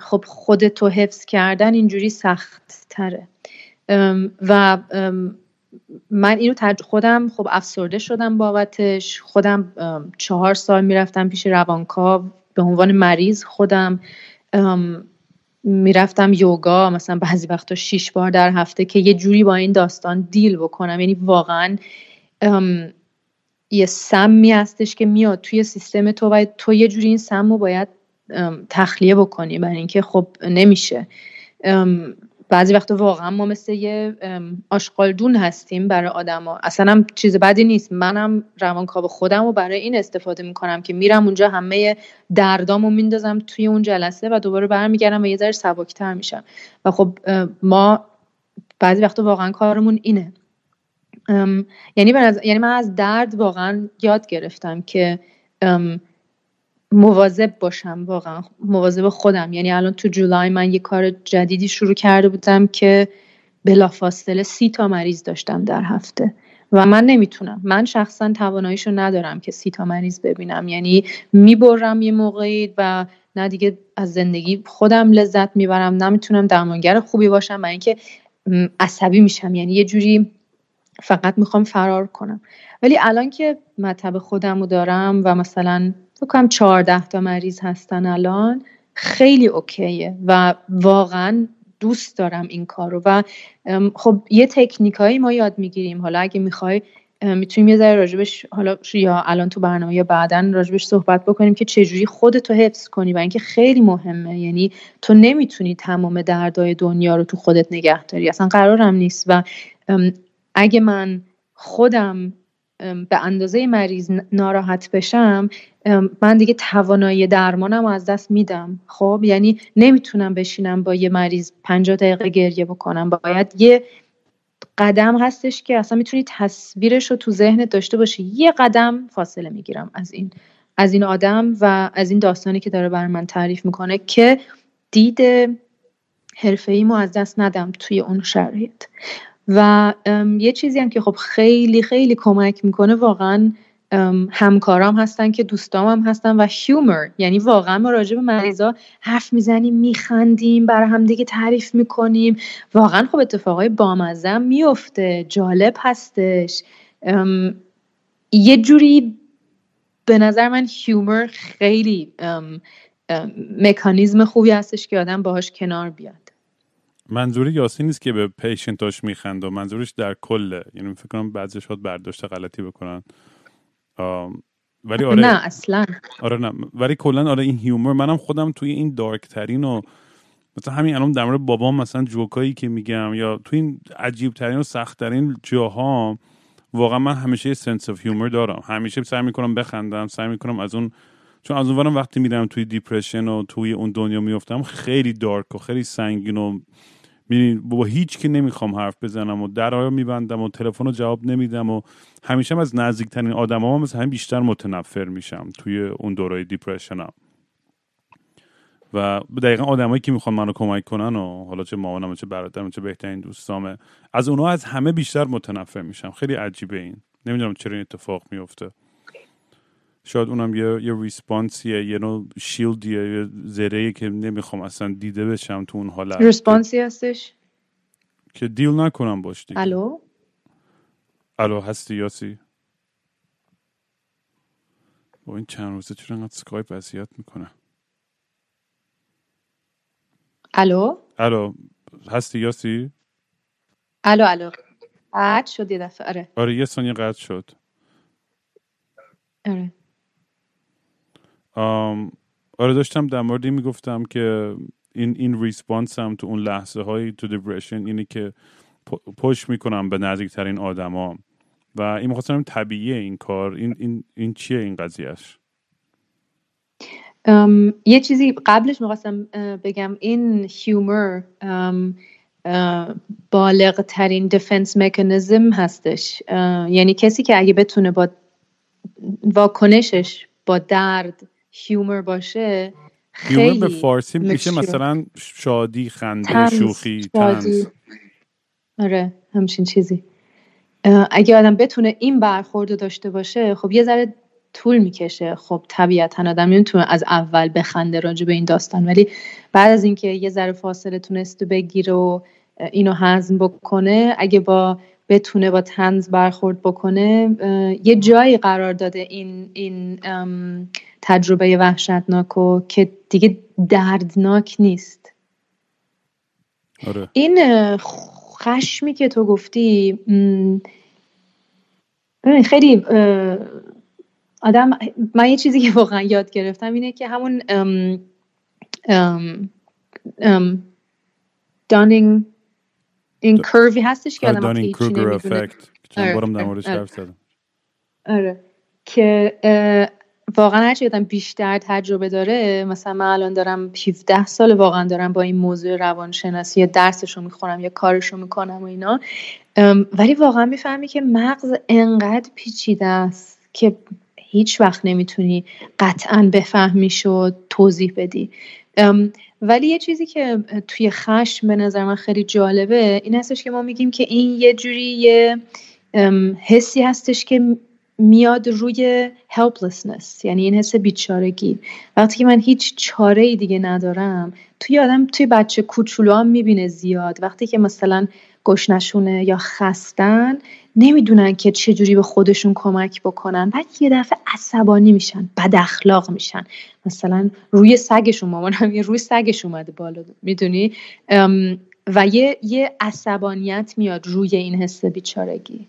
خب خودتو حفظ کردن اینجوری سخت تره، و من اینو تج... خودم خب افسرده شدم بابتش. خودم چهار سال میرفتم پیش روانکاو به عنوان مریض، خودم میرفتم یوگا مثلا بعضی وقتا شیش بار در هفته که یه جوری با این داستان دیل بکنم. یعنی واقعا یه سمی هستش که میاد توی سیستم تو و تو یه جوری این سم رو باید تخلیه بکنی، برای اینکه خب نمیشه. بعضی وقتا واقعا ما مثل یه آشغالدون هستیم برای آدما، اصلا هم چیز بدی نیست. منم روانکاو خودم رو برای این استفاده میکنم که میرم اونجا همه دردامو میندازم توی اون جلسه و دوباره برمیگردم و یه ذره سبکتر میشم، و خب ما بعضی وقتا واقعا کارمون اینه. یعنی از... یعنی من از درد واقعا یاد گرفتم که مواظب باشم، واقعا مواظب خودم. یعنی الان تو جولای من یه کار جدیدی شروع کرده بودم که بلافاصله سی تا مریض داشتم در هفته، و من نمیتونم، من شخصا تواناییشو ندارم که سی تا مریض ببینم. یعنی میبرم یه موقعی و نه دیگه از زندگی خودم لذت میبرم، نمیتونم درمانگر خوبی باشم، برای اینکه عصبی میشم، یعنی یه جوری فقط میخوام فرار کنم. ولی الان که مطب خودمو دارم و مثلا بکنم چهارده تا مریض هستن الان، خیلی اوکیه و واقعا دوست دارم این کارو. و خب یه تکنیکایی ما یاد میگیریم، حالا اگه میخوای میتونیم یه ذره راجبش حالا یا الان تو برنامه یا بعدن راجبش صحبت بکنیم که چجوری خودتو حفظ کنی، و اینکه خیلی مهمه. یعنی تو نمیتونی تمام دردهای دنیا رو تو خودت نگه داری، اصلا قرارم نیست. و اگه من خودم به اندازه مریض ناراحت بشم، من دیگه توانایی درمانم از دست میدم. خب یعنی نمیتونم بشینم با یه مریض پنجاه دقیقه گریه بکنم، باید یه قدم هستش که اصلا میتونی تصویرش رو تو ذهنت داشته باشی، یه قدم فاصله میگیرم از این از این آدم و از این داستانی که داره بر من تعریف میکنه، که دید حرفه‌ایمو از دست ندم توی اون شرایط. و یه چیزی هم که خب خیلی خیلی کمک میکنه واقعا همکارام هستن که دوستامم هستن و هیومر، یعنی واقعا ما راجع به مریضا حرف میزنیم، میخندیم، برای هم دیگه تعریف میکنیم، واقعا خب اتفاقای بامزه میفته، جالب هستش. یه جوری به نظر من هیومر خیلی ام، ام، مکانیزم خوبی هستش که آدم باهاش کنار بیاد. منظور یاسین نیست که به پیشنتاش میخند، و منظورش در کله، یعنی فکر کنم بعضی شاید برداشت غلطی بکنن. ولی آره نه اصلا آره نه ولی کلن آره این هیومر، منم خودم توی این دارک ترین و مثلا همین الان در مورد بابام مثلا جوکایی که میگم یا توی این عجیب ترین و سخت ترین جاها واقعا من همیشه سنس اف هیومر دارم، همیشه سعی میکنم بخندم، سعی میکنم از اون، چون از اونورم وقتی میرم توی دیپرشن و توی اون دنیا میافتم خیلی دارک و خیلی سنگین و با هیچ که نمیخوام حرف بزنم و درها میبندم و تلفن رو جواب نمیدم و همیشه از نزدیکترین آدما هم مثلا بیشتر متنفر میشم توی اون دورای دیپرشنم. و دقیقاً آدمایی که میخوان منو کمک کنن و حالا چه مامانم چه برادرم چه بهترین دوستامه، از اونها از همه بیشتر متنفر میشم. خیلی عجیبه این، نمیدونم چرا این اتفاق میفته. شاید اونم یه یه ریسپانسیه، یه نوع شیلدیه، یه زره‌ای که نمیخوام اصلا دیده بشم تو اون حالت. ریسپانسی هستش که دیل نکنم باش دیگه. الو الو هستی یاسی؟ با این چند روزه چرا انقدر اسکایپ اذیت میکنه؟ الو الو هستی یاسی؟ الو الو قطع شد یه دفعه. آره آره یه ثانیه قطع شد. آره آم آره داشتم در مورد این میگفتم که این این ریسپانس هم تو اون لحظه های تو دیپرشن اینه که پوش میکنم به نزدیکترین آدما و این میخواستم طبیعیه این کار. این این این چیه این قضیهش؟ ام یه چیزی قبلش میخواستم بگم، این هیومر بالغ ترین دیفنس مکانیزم هستش، یعنی کسی که اگه بتونه با واکنشش با درد هیومر باشه، خیلی هیومر به فارسی میشه مثلا شادی، خنده، شوخی، طنز. آره همچین چیزی. اگه آدم بتونه این برخورد رو داشته باشه، خب یه ذره طول میکشه، خب طبیعتاً آدم نمیتونه از اول بخنده راجع به این داستان، ولی بعد از اینکه یه ذره فاصله تونست بگیره و اینو هضم بکنه، اگه با بتونه با طنز برخورد بکنه، یه جایی قرار داده این این تجربه وحشتناکو که دیگه دردناک نیست. آره. این خشمی که تو گفتی خیلی آدم، من یه چیزی که واقعا یاد گرفتم اینه که همون ام ام ام دانینگ این کروی هستش که آدم هیچ نمیدونه. چند بارم در موردش حرف زدم. آره که واقعا هرچی آدم بیشتر تجربه داره، مثلا من الان دارم هفده سال واقعا دارم با این موضوع روانشناسی درسشو میخونم یا کارشو میکنم و اینا، ولی واقعا میفهمی که مغز انقدر پیچیده است که هیچ وقت نمیتونی قطعا بفهمیش و توضیح بدی. ولی یه چیزی که توی خشم به نظر من خیلی جالبه این هستش که ما میگیم که این یه جوری یه حسی هستش که میاد روی helplessness، یعنی این حس بیچارگی، وقتی که من هیچ چاره‌ای دیگه ندارم. توی آدم، توی بچه کوچولوام میبینه زیاد، وقتی که مثلا گشنشونه یا خستن، نمیدونن که چه جوری به خودشون کمک بکنن، بعد یه دفعه عصبانی میشن، بد اخلاق میشن، مثلا روی سگشون، مامانم یه روی سگش اومده بالا میدونی، و یه یه عصبانیت میاد روی این حس بیچارگی.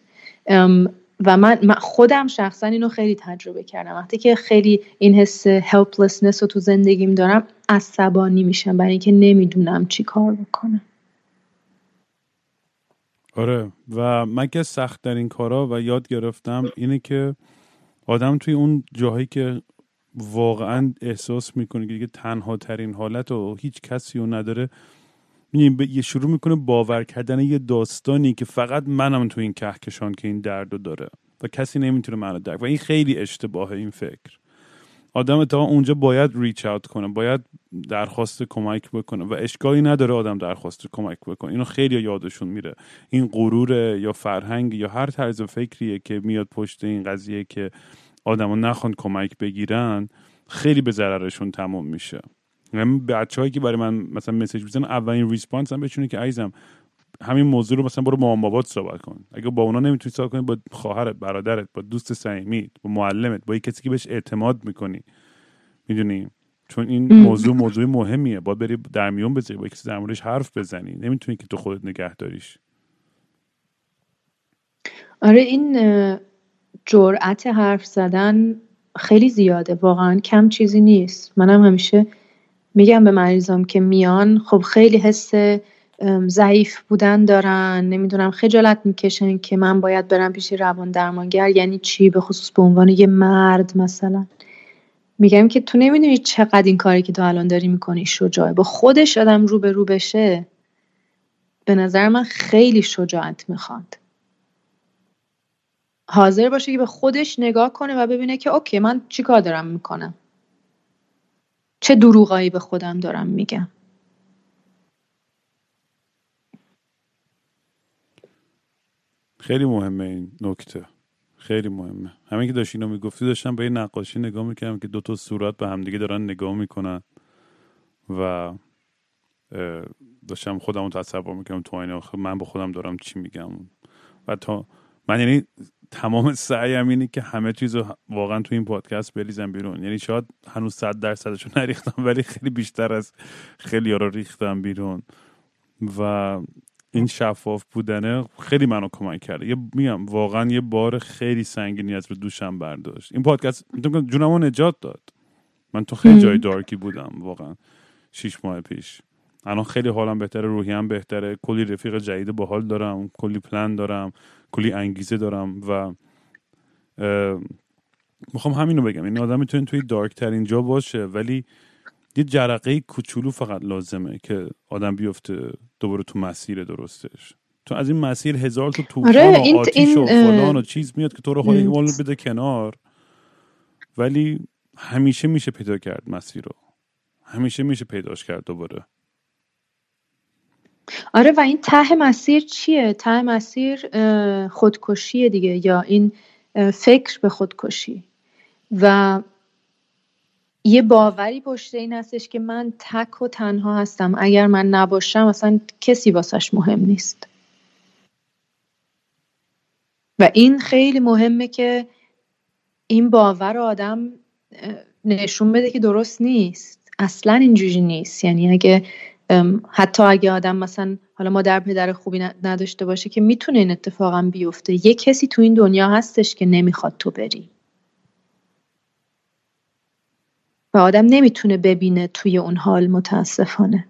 و من, من خودم شخصا اینو خیلی تجربه کردم، وقتی که خیلی این حس helplessness رو تو زندگیم دارم، عصبانی میشم برای اینکه نمیدونم چی کار بکنم. آره و من که سخت در این کارا و یاد گرفتم اینه که آدم توی اون جاهایی که واقعا احساس میکنه که دیگه تنها ترین حالت و هیچ کسی رو نداره، یه شروع میکنه باور کردن یه داستانی که فقط منم تو این کهکشان که این درد رو داره و کسی نمیتونه منو درک کنه. و این خیلی اشتباهه این فکر. آدم تا اونجا باید ریچ اوت کنه، باید درخواست کمک بکنه و اشکالی نداره آدم درخواست کمک بکنه. اینو خیلی یادشون میره. این غرور یا فرهنگ یا هر طرز فکریه که میاد پشت این قضیه که آدما نخوان کمک بگیرن خیلی به ضررشون تموم میشه. من بچه‌هایی که برای من مثلا مسیج میزنن اولین ریسپانس هم بچونه که عزیزم همین موضوع رو مثلا برو با مام بابات صحبت کن. اگه با اونا نمیتونی صحبت کنی با خواهرت، برادرت، با دوست صمیمیت، با معلمت، با کسی که بهش اعتماد میکنی، میدونی، چون این موضوع موضوع مهمیه. باید بری در میون بذاری، با کسی در موردش حرف بزنی، نمیتونی که تو خودت نگه داریش. آره این جرأت حرف زدن خیلی زیاده، واقعا کم چیزی نیست. منم هم همیشه میگم به مریضام که میان خب خیلی حس ضعیف بودن دارن، نمیدونم خجالت میکشن که من باید برم پیش روان درمانگر، یعنی چی، به خصوص به عنوان یه مرد مثلا. میگم که تو نمیدونی چقدر این کاری که تو الان داری میکنی شجاعه. با خود آدم رو به رو بشه به نظر من خیلی شجاعت میخواد. حاضر باشه که به خودش نگاه کنه و ببینه که اوکی من چی کار دارم میکنم، چه دروغایی به خودم دارم میگم. خیلی مهمه این نکته، خیلی مهمه. همین که داشت اینو میگفتی داشتم به این نقاشی نگاه میکنم که دو تا صورت به همدیگه دارن نگاه میکنن و داشتم خودم رو تصور میکنم تو آینه من با خودم دارم چی میگم. و تا من یعنی تمام سعیم اینه که همه چیز رو واقعا تو این پادکست بریزم بیرون. یعنی شاید هنوز صد درصدش رو نریختم ولی خیلی بیشتر از خیلی ها رو ریختم بیرون و این شفاف بودنه خیلی منو کمک کرده. یه میگم واقعا یه بار خیلی سنگینی از رو دوشم برداشت. این پادکست میتونم که جونمو نجات داد. من تو خیلی جای دارکی بودم واقعا شش ماه پیش. الان خیلی حالم بهتره، روحیم بهتره، کلی رفیق جدید باحال دارم، کلی پلن دارم، کلی انگیزه دارم و میخوام همینو بگم. این آدم میتونه توی دارک ترین جا باشه ولی یه جرقه کوچولو فقط لازمه که آدم بیفته دوباره تو مسیر درستش. تو از این مسیر هزار تا طوفان آره، و آتیش این و فلان و چیز میاد که تو رو خواهی مال بده کنار، ولی همیشه میشه پیدا کرد مسیر رو، همیشه میشه پیداش کرد دوباره. آره و این ته مسیر چیه؟ ته مسیر خودکشیه دیگه، یا این فکر به خودکشی و یه باوری پشت این هستش که من تک و تنها هستم، اگر من نباشم اصلا کسی واسش مهم نیست. و این خیلی مهمه که این باور آدم نشون بده که درست نیست، اصلا اینجوری نیست. یعنی اگه حتی اگه آدم مثلا حالا مادر پدر خوبی نداشته باشه که میتونه این اتفاقم بیفته، یه کسی تو این دنیا هستش که نمیخواد تو بری و آدم نمیتونه ببینه توی اون حال متاسفانه.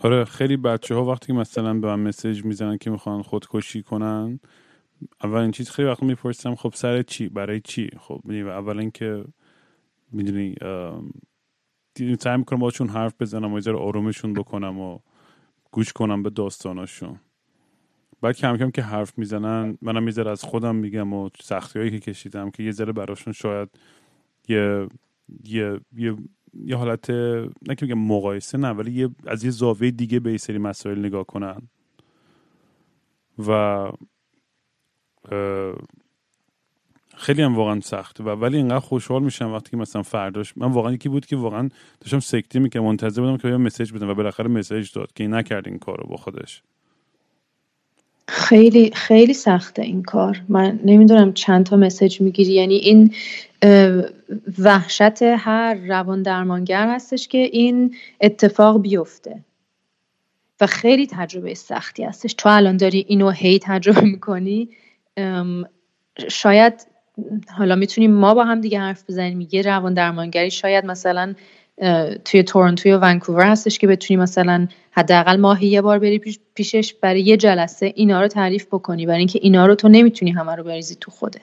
آره خیلی بچه ها وقتی که مثلا به من مسیج میزنن که میخوان خودکشی کنن، اولین چیز خیلی وقت میپرسم خب سر چی، برای چی. خب اولین که میدونی سعی میکنم باشون حرف بزنم و یه ذره آرومشون بکنم و گوش کنم به داستاناشون. بعد کم کم که حرف میزنن منم یه ذره از خودم میگم و سختیایی که کشیدم که یه ذره براشون شاید یه یه یه, یه حالت نه که میگم مقایسه نه ولی یه از یه زاویه دیگه به یه سری مسائل نگاه کنن و خیلی هم واقعا سخته. و ولی اینقدر خوشحال میشم وقتی که مثلا فرداش من واقعا یکی بود که واقعا داشتم سکته میکردم، منتظر بودم که یه مسیج بدم و بالاخره مسیج داد که این نکرد این کارو با خودش. خیلی خیلی سخته این کار. من نمیدونم چند تا مسیج میگیری، یعنی این وحشت هر روان درمانگر هستش که این اتفاق بیفته و خیلی تجربه سختی هستش. تو الان داری اینو هی تجربه میکنی، شاید حالا میتونیم ما با هم دیگه حرف بزنیم یه روان درمانگری شاید مثلا توی تورنتو یا ونکوور هستش که بتونی مثلا حداقل ماهی یه بار بری پیش پیشش برای یه جلسه اینا رو تعریف بکنی، برای اینکه اینا رو تو نمیتونی همه رو بریزی تو خودت.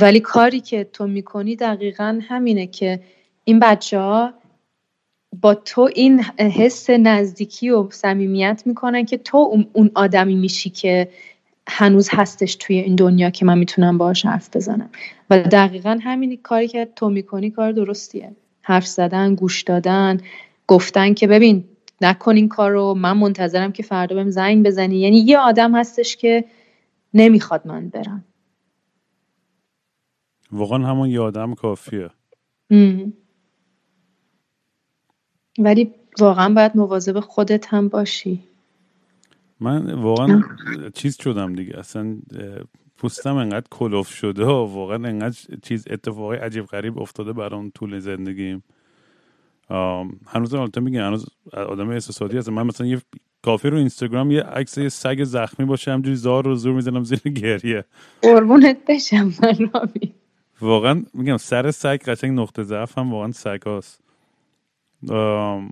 ولی کاری که تو میکنی دقیقاً همینه که این بچه‌ها با تو این حس نزدیکی و صمیمیت میکنن که تو اون آدمی میشی که هنوز هستش توی این دنیا که من میتونم باهاش حرف بزنم. و دقیقاً همین کاری که تو میکنی کار درستیه. حرف زدن، گوش دادن، گفتن که ببین نکن این کارو، من منتظرم که فردا بهم زنگ بزنی. یعنی یه آدم هستش که نمیخواد من برم. واقعا همون یادم کافیه. ام. ولی واقعا باید مواظب خودت هم باشی. من واقعا چیز شدم دیگه، اصلا پوستم انقدر کلوف شده، واقعا انقدر چیز اتفاقی عجیب غریب افتاده برام طول زندگیم. هنوز البته میگن هنوز آدم احساساتی هستم. من مثلا یه کافی رو اینستاگرام یه عکس یه سگ زخمی باشه، همجوری زار رو زور میزنم زیر گریه. قربونت بشم من رامی. واقعا میگم سر سگ قشنگ نقطه ضعف هم واقعا سگ هست. آم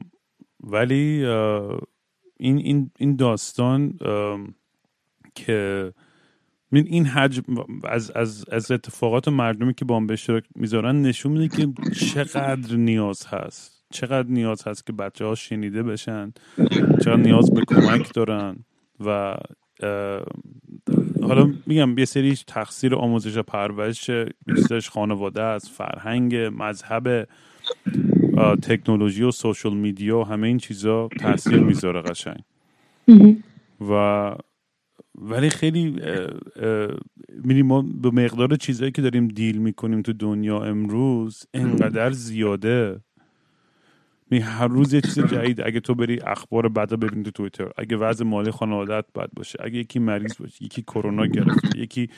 ولی آم این این این داستان که من این حجم از از از اتفاقات و مردمی که با هم به اشتراک میذارن نشون میده که چقدر نیاز هست، چقدر نیاز هست که بچه ها شنیده بشن، چقدر نیاز به کمک دارن. و حالا میگم یه سریش تقصیر آموزش و پرورش، یه سریش خانواده است، فرهنگ، مذهب، تکنولوژی و سوشال میدیا و همه این چیزا تاثیر میذاره قشنگ. و ولی خیلی میریم ما به مقدار چیزایی که داریم دیل میکنیم تو دنیا امروز انقدر زیاده، می هر روز یه چیز جدید. اگه تو بری اخبار بعدا ببینی تو توییتر، اگه وضع مالی خانواده‌ات بد باشه، اگه یکی مریض باشه، یکی کرونا گرفته، یکی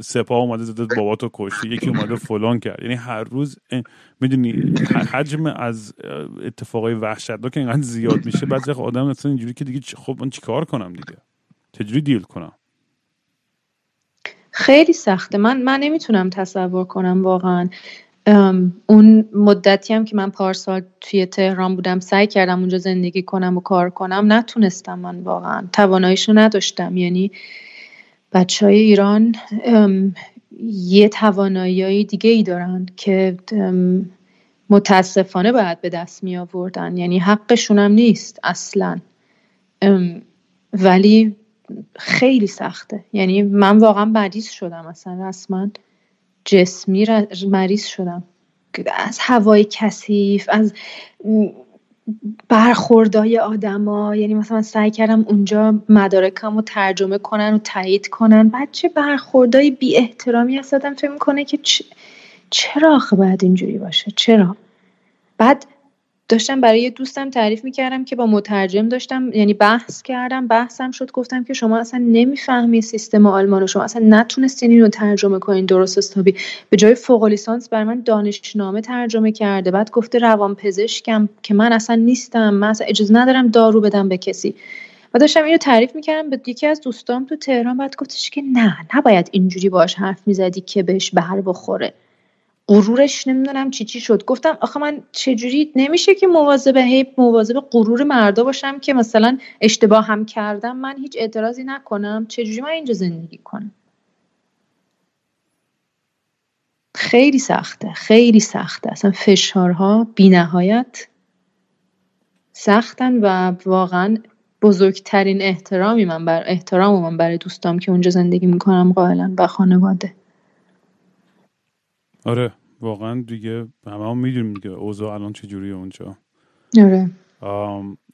سپاه اومده زدت باباتو کشته، یکی اومده فلان کرد، یعنی هر روز میدونی حجم از اتفاقای وحشتناک انقدر زیاد میشه، بعضی وقت آدم اصلا اینجوری که دیگه خب من چیکار کنم دیگه، چجوری دیل کنم؟ خیلی سخته. من من نمیتونم تصور کنم واقعا. اون مدتی هم که من پارسال توی تهران بودم سعی کردم اونجا زندگی کنم و کار کنم، نتونستم. من واقعا تواناییشو نداشتم. یعنی بچه های ایران یه توانایی دیگه ای دارن که متاسفانه باید به دست می آوردن، یعنی حقشون هم نیست اصلا. ولی خیلی سخته. یعنی من واقعا مریض شدم، اصلا رسما جسمی مریض شدم از هوای کثیف، از برخوردهای آدما. یعنی مثلا سعی کردم اونجا مدارکامو ترجمه کنن و تایید کنن، بعد چه برخوردهای بی احترامی هست. آدم فکر میکنه که چ... چرا آخه باید اینجوری باشه، چرا. بعد داشتم برای یه دوستم تعریف میکردم که با مترجم داشتم، یعنی بحث کردم، بحثم شد، گفتم که شما اصلا نمیفهمی سیستم آلمانو، شما اصلا نتونستین اینو ترجمه کنین درست حسابی. به جای فوق لیسانس بر من دانشنامه ترجمه کرده، بعد گفته روانپزشکم که من اصلا نیستم، من اصلا اجازه ندارم دارو بدم به کسی. و داشتم اینو تعریف میکردم به یکی از دوستام تو تهران، بعد گفتش که نه، نباید اینجوری باهاش حرف میزدی که بهش بهر بخوره. غرورش نمیدونم چی چی شد. گفتم آخه من چجوری نمیشه که مواظب هی مواظب غرور مردا باشم که مثلا اشتباه هم کردم من هیچ اعتراضی نکنم؟ چجوری من اینجا زندگی کنم؟ خیلی سخته، خیلی سخته. اصلا فشارها بی نهایت سختن و واقعا بزرگترین احترامی من بر احترام من برای دوستام که اونجا زندگی میکنم قائلن و خانواده. آره واقعا دیگه همه هم میدونیم دیگه اوضاع الان چجوریه اونجا. آره.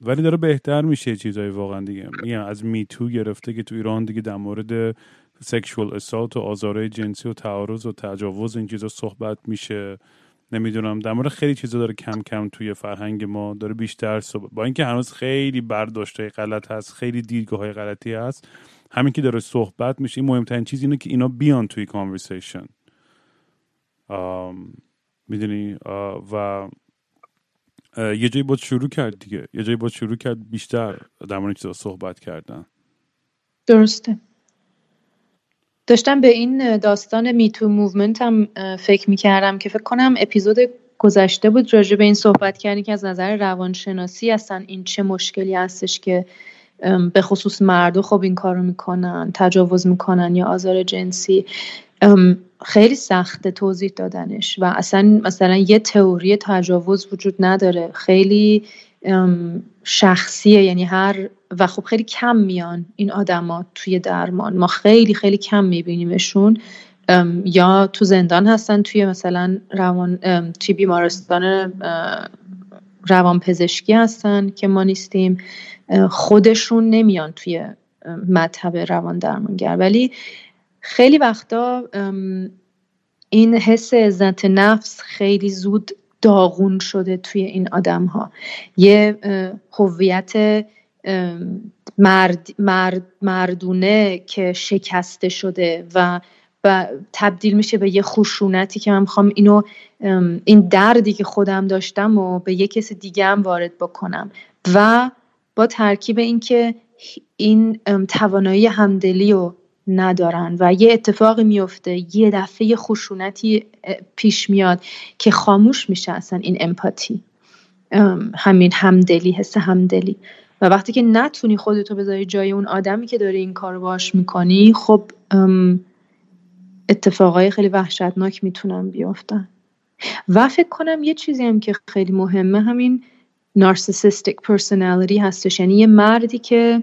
ولی داره بهتر میشه چیزایی واقعا دیگه. میگم از میتو گرفته که تو ایران دیگه در مورد سکشوال اسالت و آزارهای جنسی و تعارض و تجاوز این چیزا صحبت میشه. نمیدونم در مورد خیلی چیزا داره کم کم توی فرهنگ ما داره بیشتر صحبت. با اینکه هنوز خیلی برداشتای غلط هست، خیلی دیدگاه‌های غلطی هست، همین که داره صحبت میشه مهمترین چیز اینه که اینا بیان توی کانورسیشن. آم، میدونی آم، و یه جایی باید شروع کرد دیگه، یه جایی باید شروع کرد بیشتر در مورد چیزا صحبت کردن. درسته. داشتم به این داستان میتو موومنت هم فکر میکردم که فکر کنم اپیزود گذشته بود راجع به این صحبت کردی که از نظر روانشناسی اصلا این چه مشکلی هستش که به خصوص مردا خب این کارو میکنن، تجاوز میکنن یا آزار جنسی. خیلی سخته توضیح دادنش و اصلا مثلا یه تئوری تجاوز وجود نداره، خیلی شخصیه. یعنی هر و خب خیلی کم میان این آدما توی درمان، ما خیلی خیلی کم میبینیمشون، یا تو زندان هستن، توی مثلا روان توی بیمارستان روانپزشکی هستن که ما نیستیم، خودشون نمیان توی مذهب روان درمانگر، ولی خیلی وقتا این حس عزت نفس خیلی زود داغون شده توی این آدم ها. یه هویت مرد، مرد، مردونه که شکسته شده و و تبدیل میشه به یه خشونتی که من میخوام اینو، این دردی که خودم داشتم و به یه کس دیگه هم وارد بکنم، و با ترکیب این که این توانایی همدلی رو ندارن و یه اتفاقی میفته، یه دفعه خشونتی پیش میاد که خاموش میشه اصلا این امپاتی، همین همدلی، حس همدلی. و وقتی که نتونی خودتو بذاری جای اون آدمی که داری این کارو باش میکنی، خب اتفاقای خیلی وحشتناک میتونن بیافتن. و فکر کنم یه چیزی هم که خیلی مهمه همین narcissistic personality هستش، یعنی یه مردی که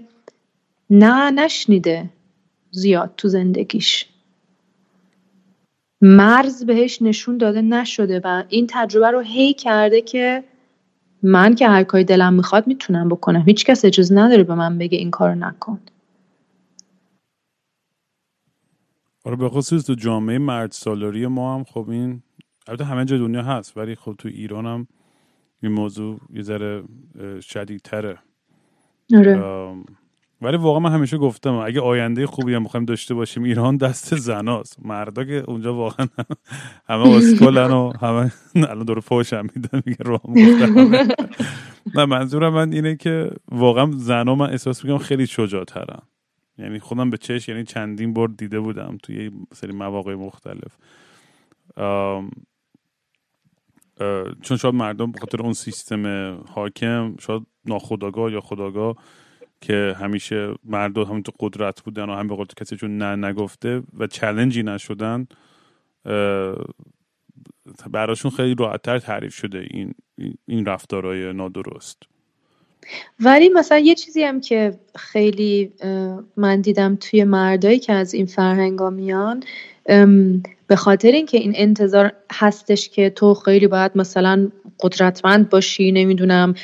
نه نشنیده زیاد تو زندگیش، مرز بهش نشون داده نشده و این تجربه رو هی کرده که من که هر کاری دلم میخواد میتونم بکنم، هیچ کس اجازه نداره به من بگه این کارو نکن. آره، به خصوص تو جامعه مرد سالاری ما هم خب این البته همه جای دنیا هست، ولی خب تو ایران هم این موضوع یه ذره شدیدتره. آره. ولی واقعا من همیشه گفتم اگه آینده خوبی هم میخوایم داشته باشیم، ایران دست زناست. مردا که اونجا واقعا همه اسکلن و همه الان دور فوش هم میدن، میگه راه گفتم. نه، منظورم من اینه که واقعا زنا من احساس میکنم خیلی شجاع‌ترن. یعنی خودم به چش یعنی چندین بار دیده بودم توی سری مواقع مختلف. آم چون شاید مردم به خاطر اون سیستم حاکم، شاید ناخودآگاه یا خودآگاه، که همیشه مردم همون تو قدرت بودن و هم به قول کسی چون نه نگفته و چالنجی نشدن، براشون خیلی راحت‌تر تعریف شده این این رفتارهای نادرست. ولی مثلا یه چیزی هم که خیلی من دیدم توی مردایی که از این فرهنگا میان، به خاطر اینکه این انتظار هستش که تو خیلی باید مثلا قدرتمند باشی، نمیدونم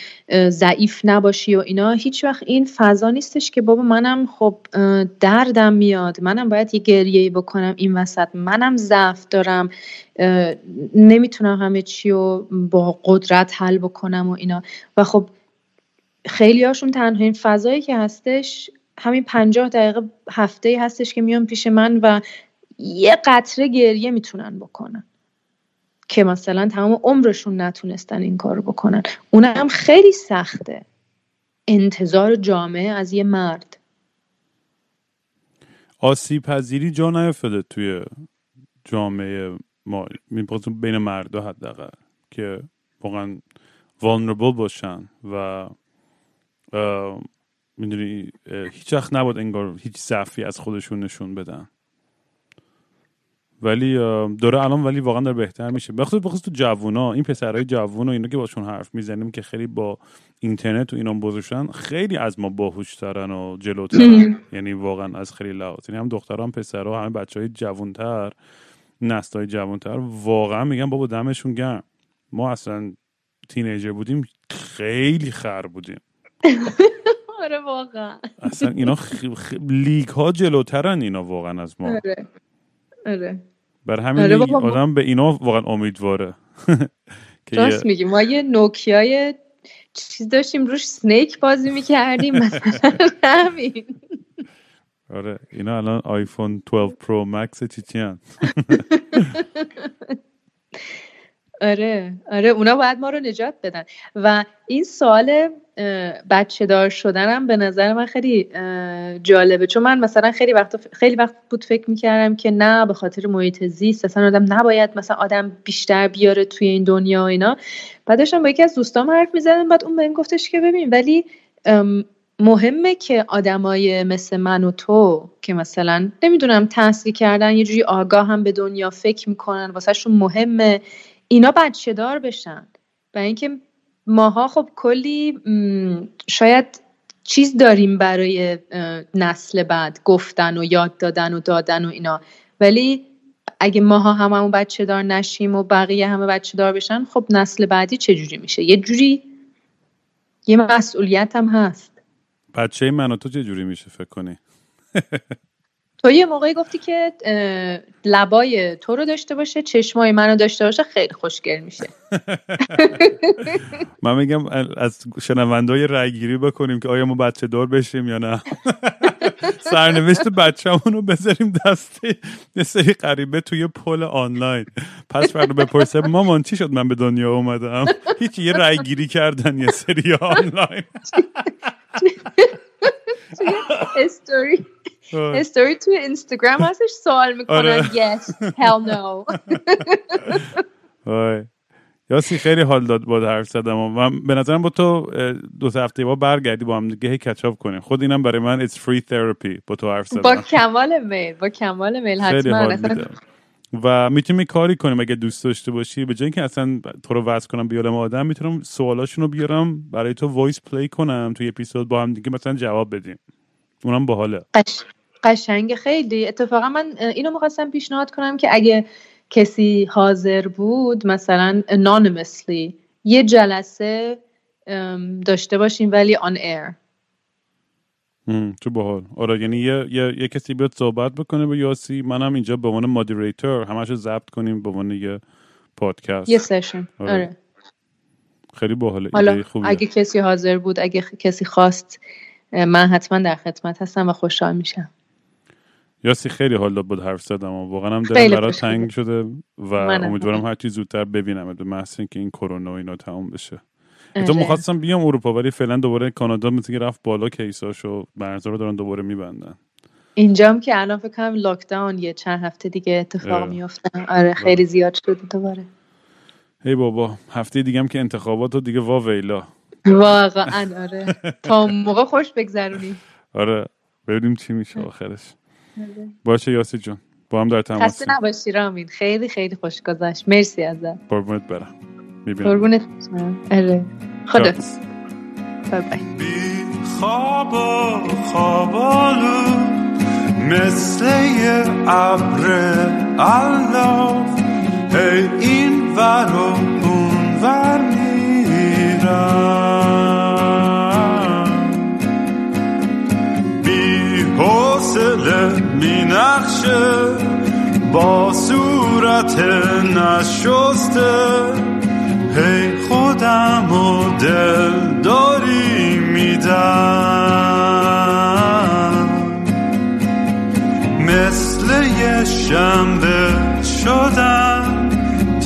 ضعیف نباشی و اینا، هیچ وقت این فضا نیستش که بابا منم خب دردم میاد، منم باید یه گریه‌ای بکنم این وسط، منم ضعف دارم، نمیتونم همه چی رو با قدرت حل بکنم و اینا. و خب خیلی هاشون تنها این فضایی که هستش همین پنجاه دقیقه هفته‌ای هستش که میان پیش من و یه قطره گریه میتونن بکنن که مثلا تمام عمرشون نتونستن این کار رو بکنن. اونم خیلی سخته، انتظار جامعه از یه مرد. آسیب پذیری جا نیفتاده توی جامعه ما، میپرسون بین مردا حداقل، که واقعا vulnerable باشن و میدونی هیچ وقت نباید انگار هیچ ضعفی از خودشون نشون بدن. ولی داره الان ولی واقعا داره بهتر میشه، بخصوص بخصوص تو جوونا، این پسرای جوون و اینا که باشون حرف میزنیم که خیلی با اینترنت و اینا بزرگ شدن، خیلی از ما باهوشترن و جلوترن. یعنی واقعا از خیلی لحاظ، یعنی هم دخترها هم پسرها، همه بچهای جوونتر، نسلای جوونتر، واقعا میگم بابا دمشون گرم. ما اصلا تینیجر بودیم خیلی خر بودیم. آره واقعا اصلا اینا خ... خ... لیگ ها جلوترن اینا واقعا از ما. آره آره. بر همین آدم به اینا واقعا امیدواره. راست میگی. ما یه نوکیای چیز داشتیم روش سنیک بازی میکردیم مثلا، همین. آره اینا الان آیفون دوازده پرو مکس چیچیان. آره آره، اونا باید ما رو نجات بدن. و این سوال بچه دار شدنم به نظر من خیلی جالبه، چون من مثلا خیلی وقت خیلی وقت بود فکر میکردم که نه، به خاطر محیط زیست اصلا آدم نباید مثلا آدم بیشتر بیاره توی این دنیا و اینا. بعد داشتم با یکی از دوستام حرف میزدم، بعد اون بهم گفتش که ببین ولی مهمه که آدمای مثل من و تو که مثلا نمیدونم تحصیل کردن، یه جوری آگاه هم به دنیا فکر میکنن، واسهشون مهمه اینا بچه دار بشن. برای اینکه ماها خب کلی شاید چیز داریم برای نسل بعد گفتن و یاد دادن و دادن و اینا، ولی اگه ماها هممون بچه دار نشیم و بقیه همه بچه دار بشن، خب نسل بعدی چه جوری میشه؟ یه جوری یه مسئولیت هم هست. بچه من و تو چه جوری میشه فکر کنی؟ تو یه موقعی گفتی که لبای تو رو داشته باشه، چشمای منو داشته باشه، خیلی خوشگل میشه. من میگم از شنونده‌های رای گیری بکنیم که آیا ما بچه دار بشیم یا نه. سرنوشت بچه‌مون رو بذاریم دست یه سری غریبه توی پل آنلاین. پس فردا بپرسه مامان چی شد من به دنیا اومدم؟ هیچ، یه رای گیری کردن یه سری آنلاین. استوری استوری تو اینستاگرام ازش سوال میکنن yes hell no. وای یاسی خیلی حال داد با حرف زدم و به نظرم با تو دو سه هفته بعد برگردی با هم دیگه کچاپ کنیم. خود اینم برای من it's free therapy با تو حرف زدم. با کمال میل، با کمال میل حتما. و میتونیم کاری کنیم اگه دوست داشته باشی، به جای اینکه اصلا تو رو واسه کنم بیارم آدم، میتونم سوالاشونو بیارم برای تو وایس پلی کنم توی اپیزود با هم دیگه مثلا جواب بدیم. اونم باحاله. قش... قشنگ خیلی. اتفاقا من اینو می‌خواستم پیشنهاد کنم که اگه کسی حاضر بود مثلا anonymously یه جلسه داشته باشیم ولی on air. ام تو باحال. آره یعنی یه یه, یه کسی بیاد صحبت بکنه با یاسی، منم اینجا به عنوان مودریتور همشو ضبط کنیم به عنوان یه پادکست، یه سشن. آره, آره. خیلی باحاله. ایده خوبیه. اگه کسی حاضر بود، اگه کسی خواست، من حتما در خدمت هستم و خوشحال میشم. یاسی خیلی حال داد بود حرف زدم، واقعا هم دلم برات تنگ شده و امیدوارم هر چی زودتر ببینم، به محض اینکه این کرونا و اینا تموم بشه. حتی می‌خواستم بیام اروپا ولی فعلا دوباره کانادا مثل که رفت بالا کیساشو، مرزا رو دارن دوباره میبندن. اینجام که الان فکر کنم لاک داون یه چند هفته دیگه اتفاق میافتن. آره خیلی زیاد شده دوباره. هی بابا، هفته دیگه هم که انتخابات و دیگه وا ویلا. واقعا آره. تا موقع خوش بگذرونی. آره ببینیم چی میشه آخرش. باشه یاسی جون، با هم در تماس. خسته نباشی رامین، خیلی خیلی خوش گذشت. مرسی ازت. قربونت برم. قربونت برم. آره. خدافظ. بای بای. خوابا خوابالو مثل یه ابر علاف، هی این ور و اون ور میرم، بی حوصله می نخشه با صورت نشسته، هی خودم و دلداری میدم، مثل یه شنبه شدم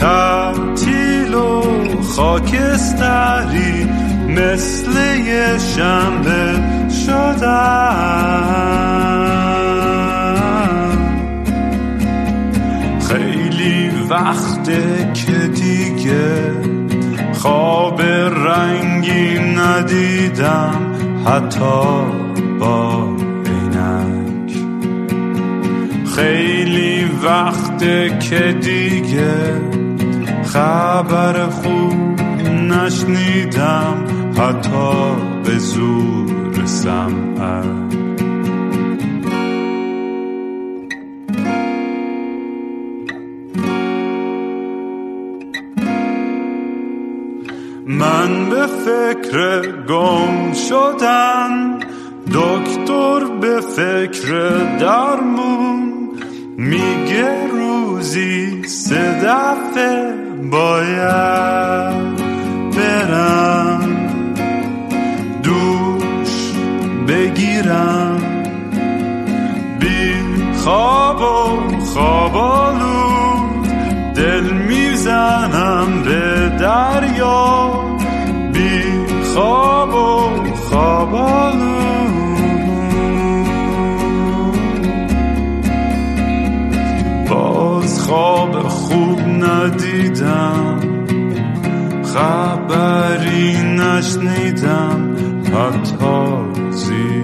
تعطیل و خاکستری، مثل یه شنبه شدم، خیلی وقته که دیگه خواب رنگی ندیدم حتی با عینک، خیلی وقته که دیگه خبر خوب نشنیدم حتی به زور سمعک. من به فکر گم شدن، دکتر به فکر درمون، میگه روزی سه دفعه باید برم دوش بگیرم، بی خواب و خوابالود دل میزنم به دریا، بی خواب و خوابالود، باز خواب خوب ندیدم، خبری نشنیدم حتی زیر